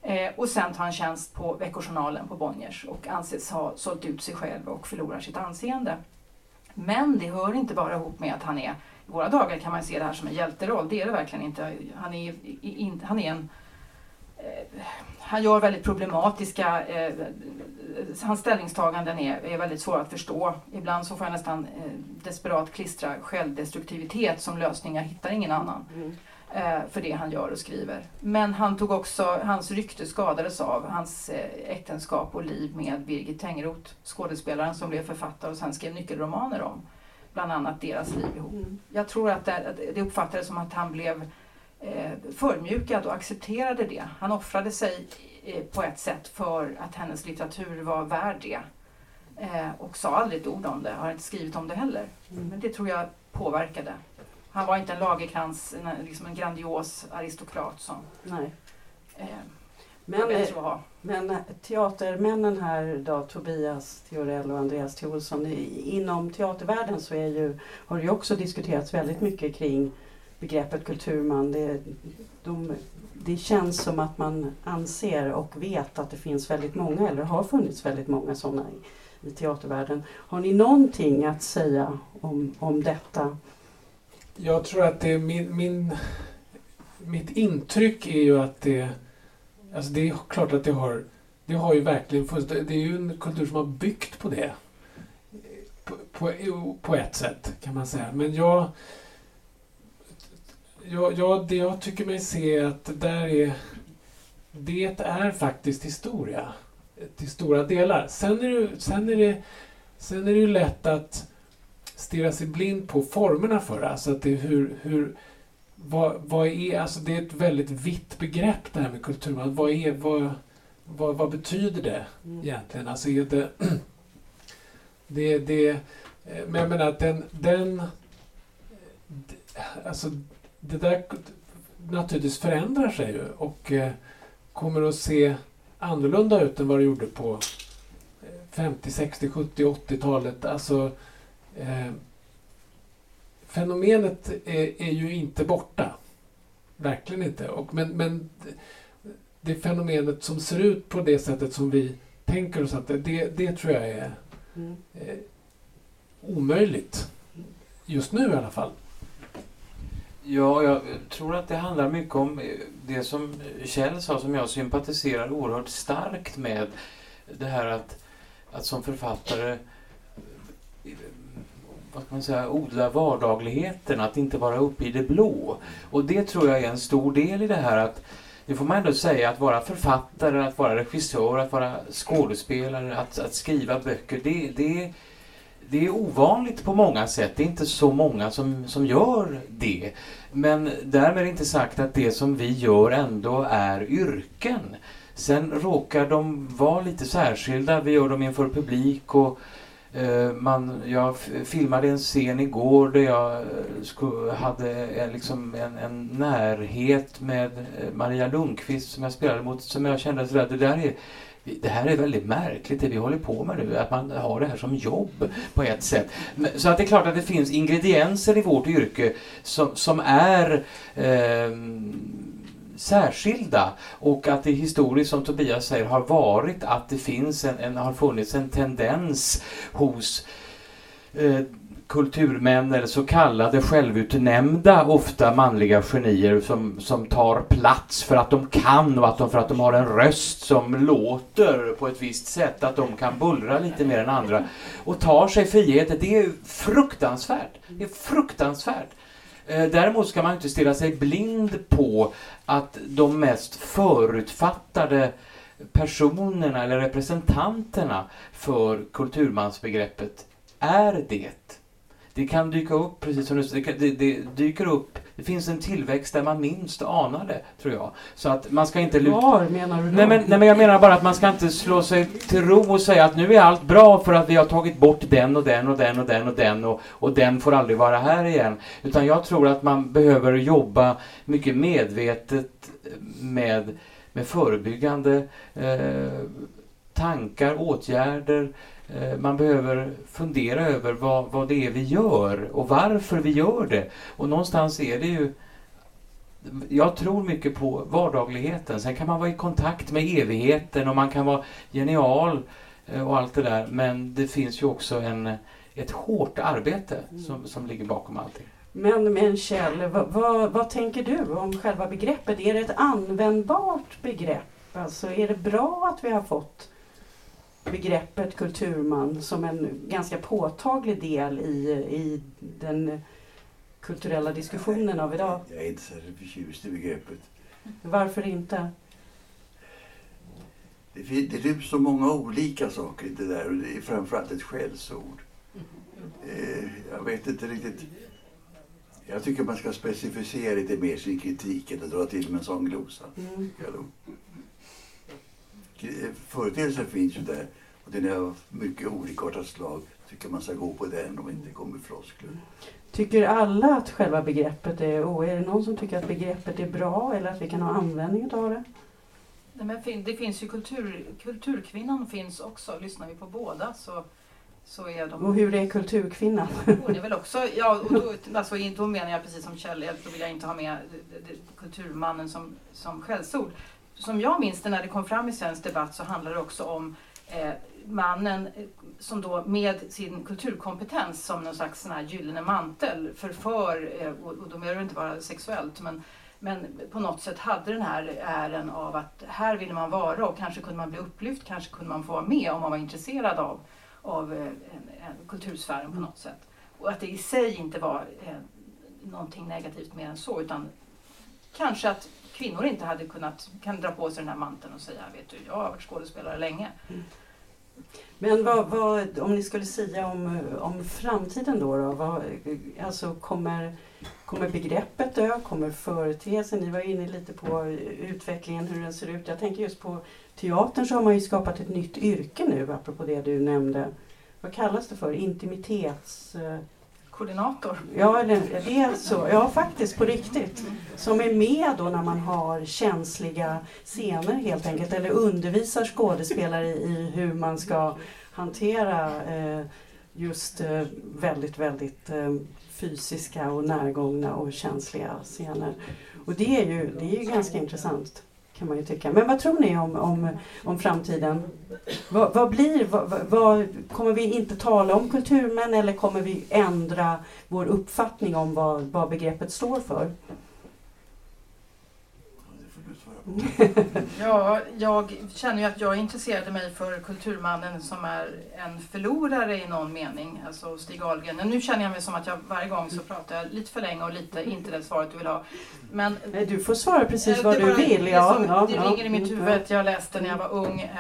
Eh, och sen tar han tjänst på Veckojournalen på Bonniers och anses ha sålt ut sig själv och förlorar sitt anseende. Men det hör inte bara ihop med att han är, i våra dagar kan man se det här som en hjälteroll. Det är det verkligen inte. Han är, in, han är en... Eh, han gör väldigt problematiska... Eh, hans ställningstaganden är, är väldigt svåra att förstå. Ibland så får jag nästan eh, desperat klistra självdestruktivitet som lösning. Jag hittar ingen annan eh, för det han gör och skriver. Men han tog också... Hans rykte skadades av hans eh, äktenskap och liv med Birgit Tengroth, skådespelaren som blev författare och sen skrev nyckelromaner om bland annat deras liv ihop. Mm. Jag tror att det, det uppfattades som att han blev eh, förmjukad och accepterade det. Han offrade sig eh, på ett sätt för att hennes litteratur var värd det. Eh, och sa aldrig ett ord om det. Har inte skrivit om det heller. Mm. Men det tror jag påverkade. Han var inte en Lagerkrantz, en, liksom en grandios aristokrat som... Nej. Eh, Men, men teatermännen här då, Tobias Theorell och Andreas T. Olsson, inom teatervärlden så är ju, har ju också diskuterats väldigt mycket kring begreppet kulturman. Det, de, det känns som att man anser och vet att det finns väldigt många, eller har funnits väldigt många sådana i, i teatervärlden. Har ni någonting att säga om, om detta? Jag tror att det är min, min, mitt intryck är ju att det Alltså det är klart att det har, det har ju verkligen funnits, det är ju en kultur som har byggt på det. På, på, på ett sätt kan man säga. Men jag, jag, jag, det jag tycker mig se att det där är, det är faktiskt historia. Till stora delar. Sen är det, sen är det, sen är det ju lätt att stirra sig blind på formerna för det. Alltså att det är hur... hur Vad, vad är, alltså det är ett väldigt vitt begrepp det här med kulturman. Vad, är, vad, vad, vad betyder det egentligen? Alltså är det, det, det, men jag menar att den, den alltså det där naturligtvis förändrar sig ju. Och kommer att se annorlunda ut än vad det gjorde på femtio, sextio, sjuttio, åttio-talet. Alltså, eh, fenomenet är, är ju inte borta. Verkligen inte. Och, men, men det fenomenet som ser ut på det sättet som vi tänker oss att det, det, det tror jag är mm. eh, omöjligt. Just nu i alla fall. Ja, jag tror att det handlar mycket om det som Kjell sa, som jag sympatiserar oerhört starkt med. Det här att, att som författare, vad ska man säga, odla vardagligheten, att inte vara uppe i det blå. Och det tror jag är en stor del i det här att, nu får man ändå säga att vara författare, att vara regissör, att vara skådespelare, att, att skriva böcker, det, det, det är ovanligt på många sätt. Det är inte så många som, som gör det. Men därmed inte sagt att det som vi gör ändå är yrken. Sen råkar de vara lite särskilda. Vi gör dem inför publik och eh, man, jag f- filmade en scen igår där jag sko- hade eh, liksom en, en närhet med Maria Lundqvist som jag spelade mot, som jag kände sådär, det där är, det här är väldigt märkligt det vi håller på med nu, att man har det här som jobb på ett sätt. Så att det är klart att det finns ingredienser i vårt yrke som, som är eh, särskilda, och att det historiskt, som Tobias säger, har varit att det finns en, en har funnits en tendens hos eh, kulturmän eller så kallade självutnämnda, ofta manliga genier som, som tar plats för att de kan och att de, för att de har en röst som låter på ett visst sätt, att de kan bullra lite mer än andra och tar sig friheter. Det är fruktansvärt. Det är fruktansvärt. Däremot ska man inte stirra sig blind på att de mest förutfattade personerna eller representanterna för kulturmansbegreppet är det. Det kan dyka upp, precis som du säger, det, det dyker upp. Det finns en tillväxt där man minst anar det, tror jag. Så att man ska inte luta... Var menar du då? Nej, men, nej, men jag menar bara att man ska inte slå sig till ro och säga att nu är allt bra för att vi har tagit bort den och den och den och den och den och, och den får aldrig vara här igen. Utan jag tror att man behöver jobba mycket medvetet med, med förebyggande eh, tankar, åtgärder. Man behöver fundera över vad, vad det är vi gör och varför vi gör det. Och någonstans är det ju, jag tror mycket på vardagligheten. Sen kan man vara i kontakt med evigheten och man kan vara genial och allt det där. Men det finns ju också en, ett hårt arbete som, som ligger bakom allting. Men, men Kjell, vad, vad, vad tänker du om själva begreppet? Är det ett användbart begrepp? Alltså, är det bra att vi har fått begreppet kulturman som en ganska påtaglig del i, i den kulturella diskussionen av idag? Jag är inte särskilt förtjust i begreppet. Varför inte? Det, det ryms så många olika saker i det där, och det är framförallt ett skällsord. Eh, jag vet inte riktigt. Jag tycker man ska specificera lite mer sin kritik eller dra till med en sån glosa. Mm. Företeelser finns ju där, och den är av mycket olikartat slag. Tycker man ska gå på den och inte kommer floskler. Tycker alla att själva begreppet är, och är det någon som tycker att begreppet är bra eller att vi kan ha användning av det? Nej, men det finns ju kultur, kulturkvinnan finns också, lyssnar vi på båda så, så är de... Och hur är kulturkvinnan? Hon är väl också, ja, och då, alltså, då menar jag precis som Kjell, då vill jag inte ha med kulturmannen som, som skällsord. Som jag minns det, när det kom fram i svensk debatt, så handlar det också om eh, mannen som då med sin kulturkompetens som någon slags sån här gyllene mantel förför, eh, och, och då menar det inte bara sexuellt, men, men på något sätt hade den här ären av att här ville man vara och kanske kunde man bli upplyft, kanske kunde man få vara med om man var intresserad av, av eh, en, en kultursfären på något sätt. Och att det i sig inte var eh, någonting negativt mer än så, utan kanske att kvinnor inte hade kunnat kan dra på sig den här manteln och säga, vet du, jag har varit skådespelare länge. Mm. Men vad, vad, om ni skulle säga om, om framtiden då, då vad, alltså kommer, kommer begreppet dö, kommer företeelsen, ni var inne lite på utvecklingen, hur den ser ut. Jag tänker just på teatern, så har man ju skapat ett nytt yrke nu, apropå det du nämnde. Vad kallas det för? Intimitets... koordinator. Ja, eller det så. Ja, faktiskt på riktigt. Som är med då när man har känsliga scener helt enkelt. Eller undervisar skådespelare i hur man ska hantera eh, just eh, väldigt, väldigt eh, fysiska och närgångna och känsliga scener. Och det är ju, det är ju ganska intressant. Kan man ju tycka. Men vad tror ni om, om, om framtiden? Vad, vad blir, vad, vad, kommer vi inte tala om kulturmän eller kommer vi ändra vår uppfattning om vad, vad begreppet står för? Ja, jag känner ju att jag intresserade mig för kulturmannen som är en förlorare i någon mening, alltså Stig Ahlgren. Nu känner jag mig som att jag varje gång så pratar jag lite för länge och lite inte det svaret du vill ha. Men nej, du får svara precis vad du vill. Ja, som, ja, det ringer ja, i mitt huvud. Jag läste när jag var ung,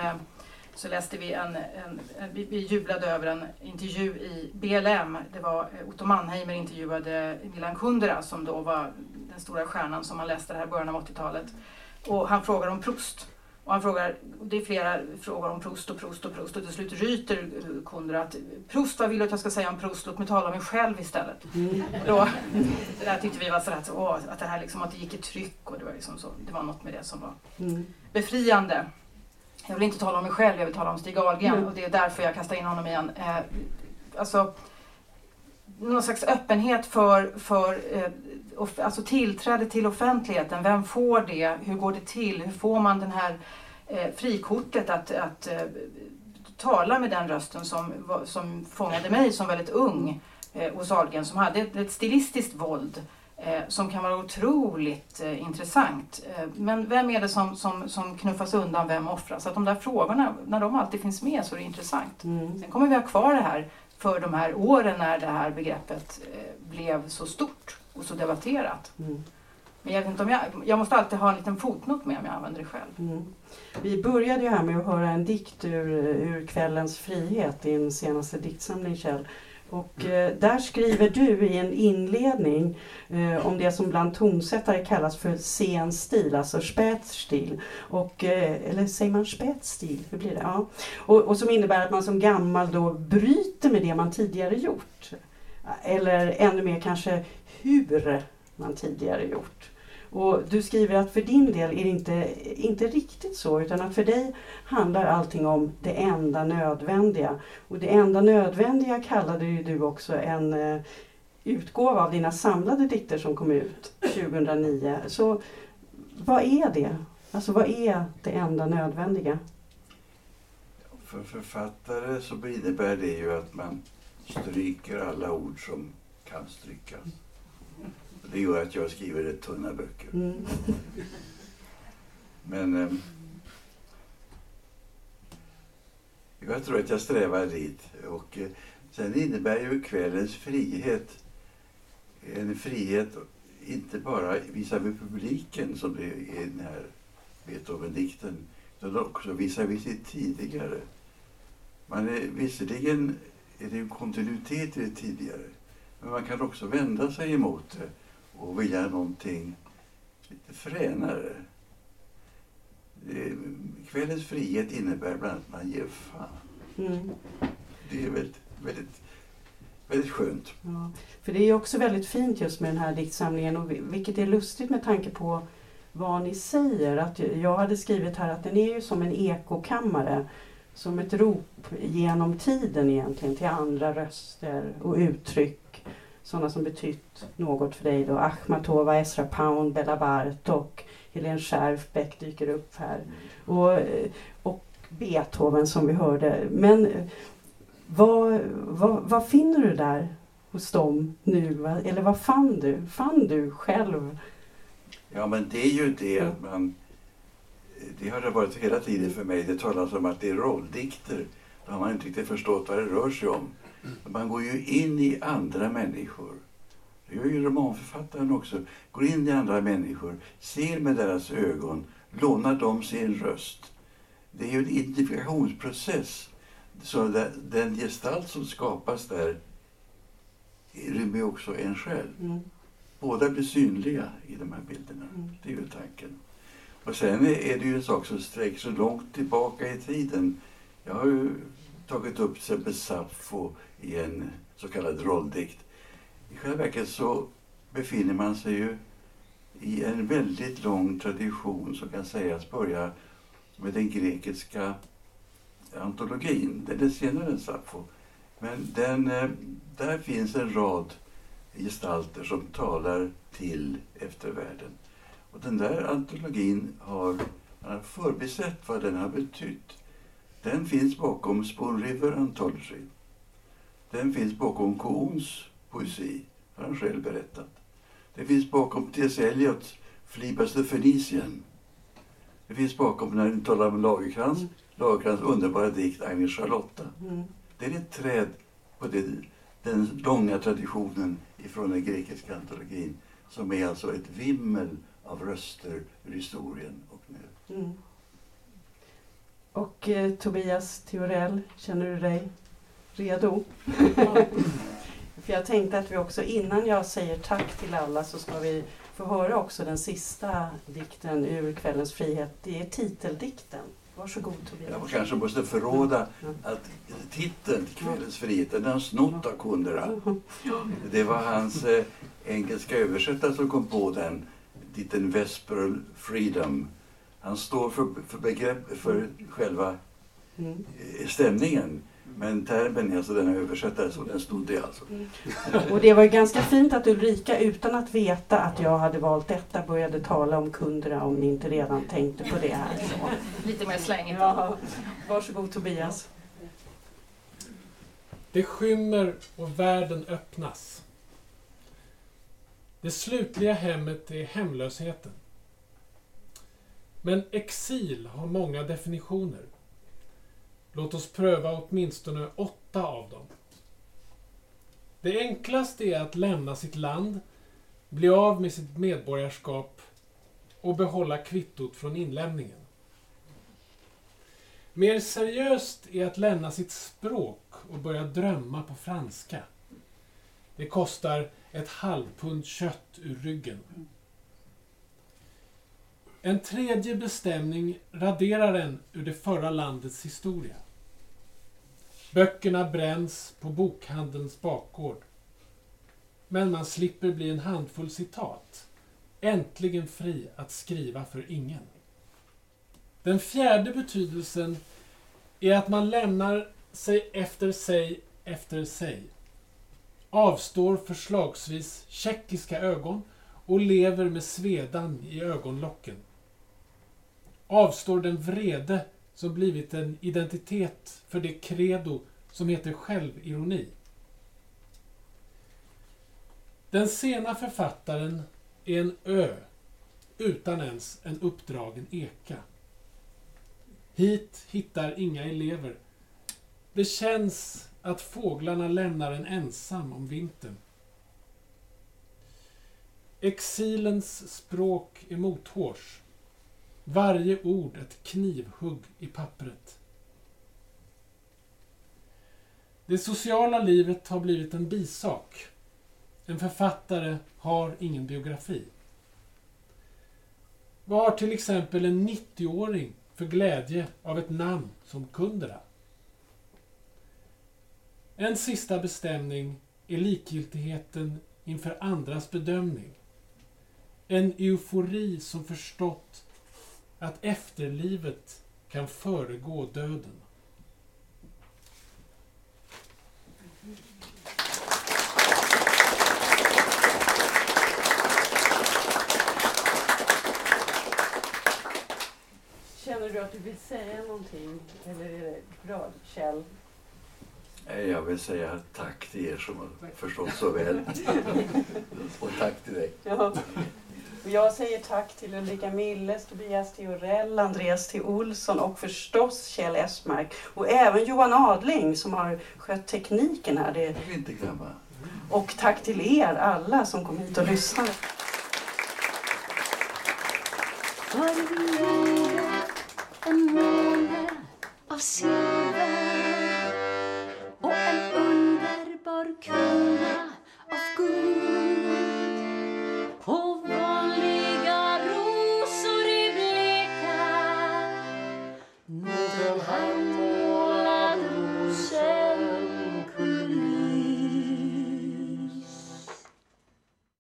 så läste vi en, en, en vi jublade över en intervju i B L M. Det var Otto Mannheimer intervjuade Milan Kundera som då var den stora stjärnan som man läste det här början av åttiotalet. Och han frågar om Proust. Och han frågar, det är flera frågor om Proust och Proust och Proust. Och till slut ryter Kundera att Proust, vad vill du att jag ska säga om Proust? Låt mig tala om mig själv istället. Mm. Då, det där tyckte vi var sådär, så, åh, att det här liksom, att det gick i tryck. Och det var, liksom så, det var något med det som var mm. befriande. Jag vill inte tala om mig själv, jag vill tala om Stig Ahlgren. Mm. Och det är därför jag kastar in honom igen. Eh, alltså, någon slags öppenhet för... för eh, Off, alltså tillträde till offentligheten, vem får det, hur går det till, hur får man den här eh, frikortet att, att eh, tala med den rösten som, som fångade mig som väldigt ung eh, hos Ahlgren, som hade ett, ett stilistiskt våld eh, som kan vara otroligt eh, intressant. Eh, men vem är det som, som, som knuffas undan, vem offras? Så att de där frågorna, när de alltid finns med så är det intressant. Mm. Sen kommer vi ha kvar det här för de här åren när det här begreppet eh, blev så stort. Och så debatterat. Mm. Men jag vet inte om jag, jag måste alltid ha en liten fotnot med om jag använder det själv. Mm. Vi började ju här med att höra en dikt ur, ur Kvällens frihet, din senaste diktsamling, Kjell. Och eh, där skriver du i en inledning eh, om det som bland tonsättare kallas för scenstil, alltså spätstil. Och, eh, eller säger man spätstil? Hur blir det? Ja. Och, och som innebär att man som gammal då bryter med det man tidigare gjort. Eller ännu mer kanske hur man tidigare gjort. Och du skriver att för din del är det inte, inte riktigt så, utan att för dig handlar allting om det enda nödvändiga. Och det enda nödvändiga kallade ju du också en uh, utgåva av dina samlade dikter som kom ut tjugohundranio. Så vad är det? Alltså vad är det enda nödvändiga? För författare så innebär det ju att man stryker alla ord som kan strykas. Det gör att jag skriver rätt tunna böcker. Mm. Men eh, jag tror att jag strävar dit. Och eh, sen innebär ju Kvällens frihet en frihet inte bara visavi publiken som det är i den här Beethoven-dikten, utan också visavi sitt tidigare. Man är, visserligen är det ju kontinuitet i det tidigare, men man kan också vända sig emot det och vilja någonting lite fränare. Kvällens frihet innebär bland annat att man ger fan. Mm. Det är väldigt, väldigt, väldigt skönt. Ja, för det är också väldigt fint just med den här diktsamlingen, och vilket är lustigt med tanke på vad ni säger. Att jag hade skrivit här att den är ju som en ekokammare, som ett rop genom tiden egentligen till andra röster och uttryck. Sådana som betytt något för dig då. Akhmatova, Ezra Pound, Bela Bartok och Helene Schärfbeck dyker upp här. Och, och Beethoven som vi hörde. Men vad, vad, vad finner du där hos dem nu? Eller vad fann du? Fann du själv? Ja, men det är ju det att man... Det har det varit hela tiden för mig. Det talas om att det är rolldikter. Då har man inte riktigt förstått vad det rör sig om. Man går ju in i andra människor. Det gör ju romanförfattaren också. Går in i andra människor, ser med deras ögon, lånar dem sin röst. Det är ju en identifikationsprocess. Så den gestalt som skapas där rymmer också en själv. Båda blir synliga i de här bilderna. Det är ju tanken. Och sen är det ju en sak som sträcker så långt tillbaka i tiden. Jag har ju tagit upp Sappho i en så kallad rolldikt. I själva verket så befinner man sig ju i en väldigt lång tradition som kan sägas börja med den grekiska antologin, det är det senare än Sappho. Men den, där finns en rad gestalter som talar till eftervärlden. Och den där antologin har, man har förbisett vad den har betytt. Den finns bakom Spoon River Anthology. Den finns bakom Kohns poesi, har han själv berättat. Det finns bakom T S. Eliots Flibas the Phoenician. Det finns bakom, när vi talar om Lagerkrantz, Lagerkrantz underbara dikt Agnes Charlotta. Mm. Det är ett träd på det, den långa traditionen ifrån den grekiska antologin som är alltså ett vimmel av röster ur historien och nu. Mm. Och eh, Tobias Theorell, känner du dig redo? För jag tänkte att vi också, innan jag säger tack till alla, så ska vi få höra också den sista dikten ur Kvällens frihet. Det är titeldikten. Varsågod Tobias. Jag kanske måste förråda att titeln till Kvällens frihet, den har snott av Kundera. Det var hans eh, engelska översättare som kom på den, titeln Vesperal Freedom. Han står för, för begrepp, för själva eh, stämningen. Men termen, alltså den översättare, så den stod det alltså. Mm. Och det var ju ganska fint att Ulrika, utan att veta att jag hade valt detta, började tala om kunderna, om ni inte redan tänkte på det här. Så. Lite mer slängigt. Ja. Varsågod Tobias. Det skymmer och världen öppnas. Det slutliga hemmet är hemlösheten. Men exil har många definitioner. Låt oss pröva åtminstone åtta av dem. Det enklaste är att lämna sitt land, bli av med sitt medborgarskap och behålla kvittot från inlämningen. Mer seriöst är att lämna sitt språk och börja drömma på franska. Det kostar ett halvpund kött ur ryggen. En tredje bestämning raderar en ur det förra landets historia. Böckerna bränns på bokhandelns bakgård. Men man slipper bli en handfull citat. Äntligen fri att skriva för ingen. Den fjärde betydelsen är att man lämnar sig efter sig efter sig. Avstår förslagsvis tjeckiska ögon och lever med svedan i ögonlocken. Avstår den vrede som blivit en identitet för det credo som heter självironi. Den sena författaren är en ö utan ens en uppdragen eka. Hit hittar inga elever. Det känns att fåglarna lämnar en ensam om vintern. Exilens språk är mothårs. Varje ord ett knivhugg i pappret. Det sociala livet har blivit en bisak. En författare har ingen biografi. Vad har till exempel en nittioåring för glädje av ett namn som Kundera? En sista bestämning är likgiltigheten inför andras bedömning. En eufori som förstått att efterlivet kan föregå döden. Känner du att du vill säga någonting? Eller är det bra, Kjell? Jag vill säga tack till er som har förstått så väl. Och tack till dig. Ja. Och jag säger tack till Ulrika Milles, Tobias Theorell, Andreas T. Olsson och förstås Kjell Espmark. Och även Johan Adling som har skött tekniken här. Det får vi inte glömma. Och tack till er alla som kom hit och lyssnade. Mm.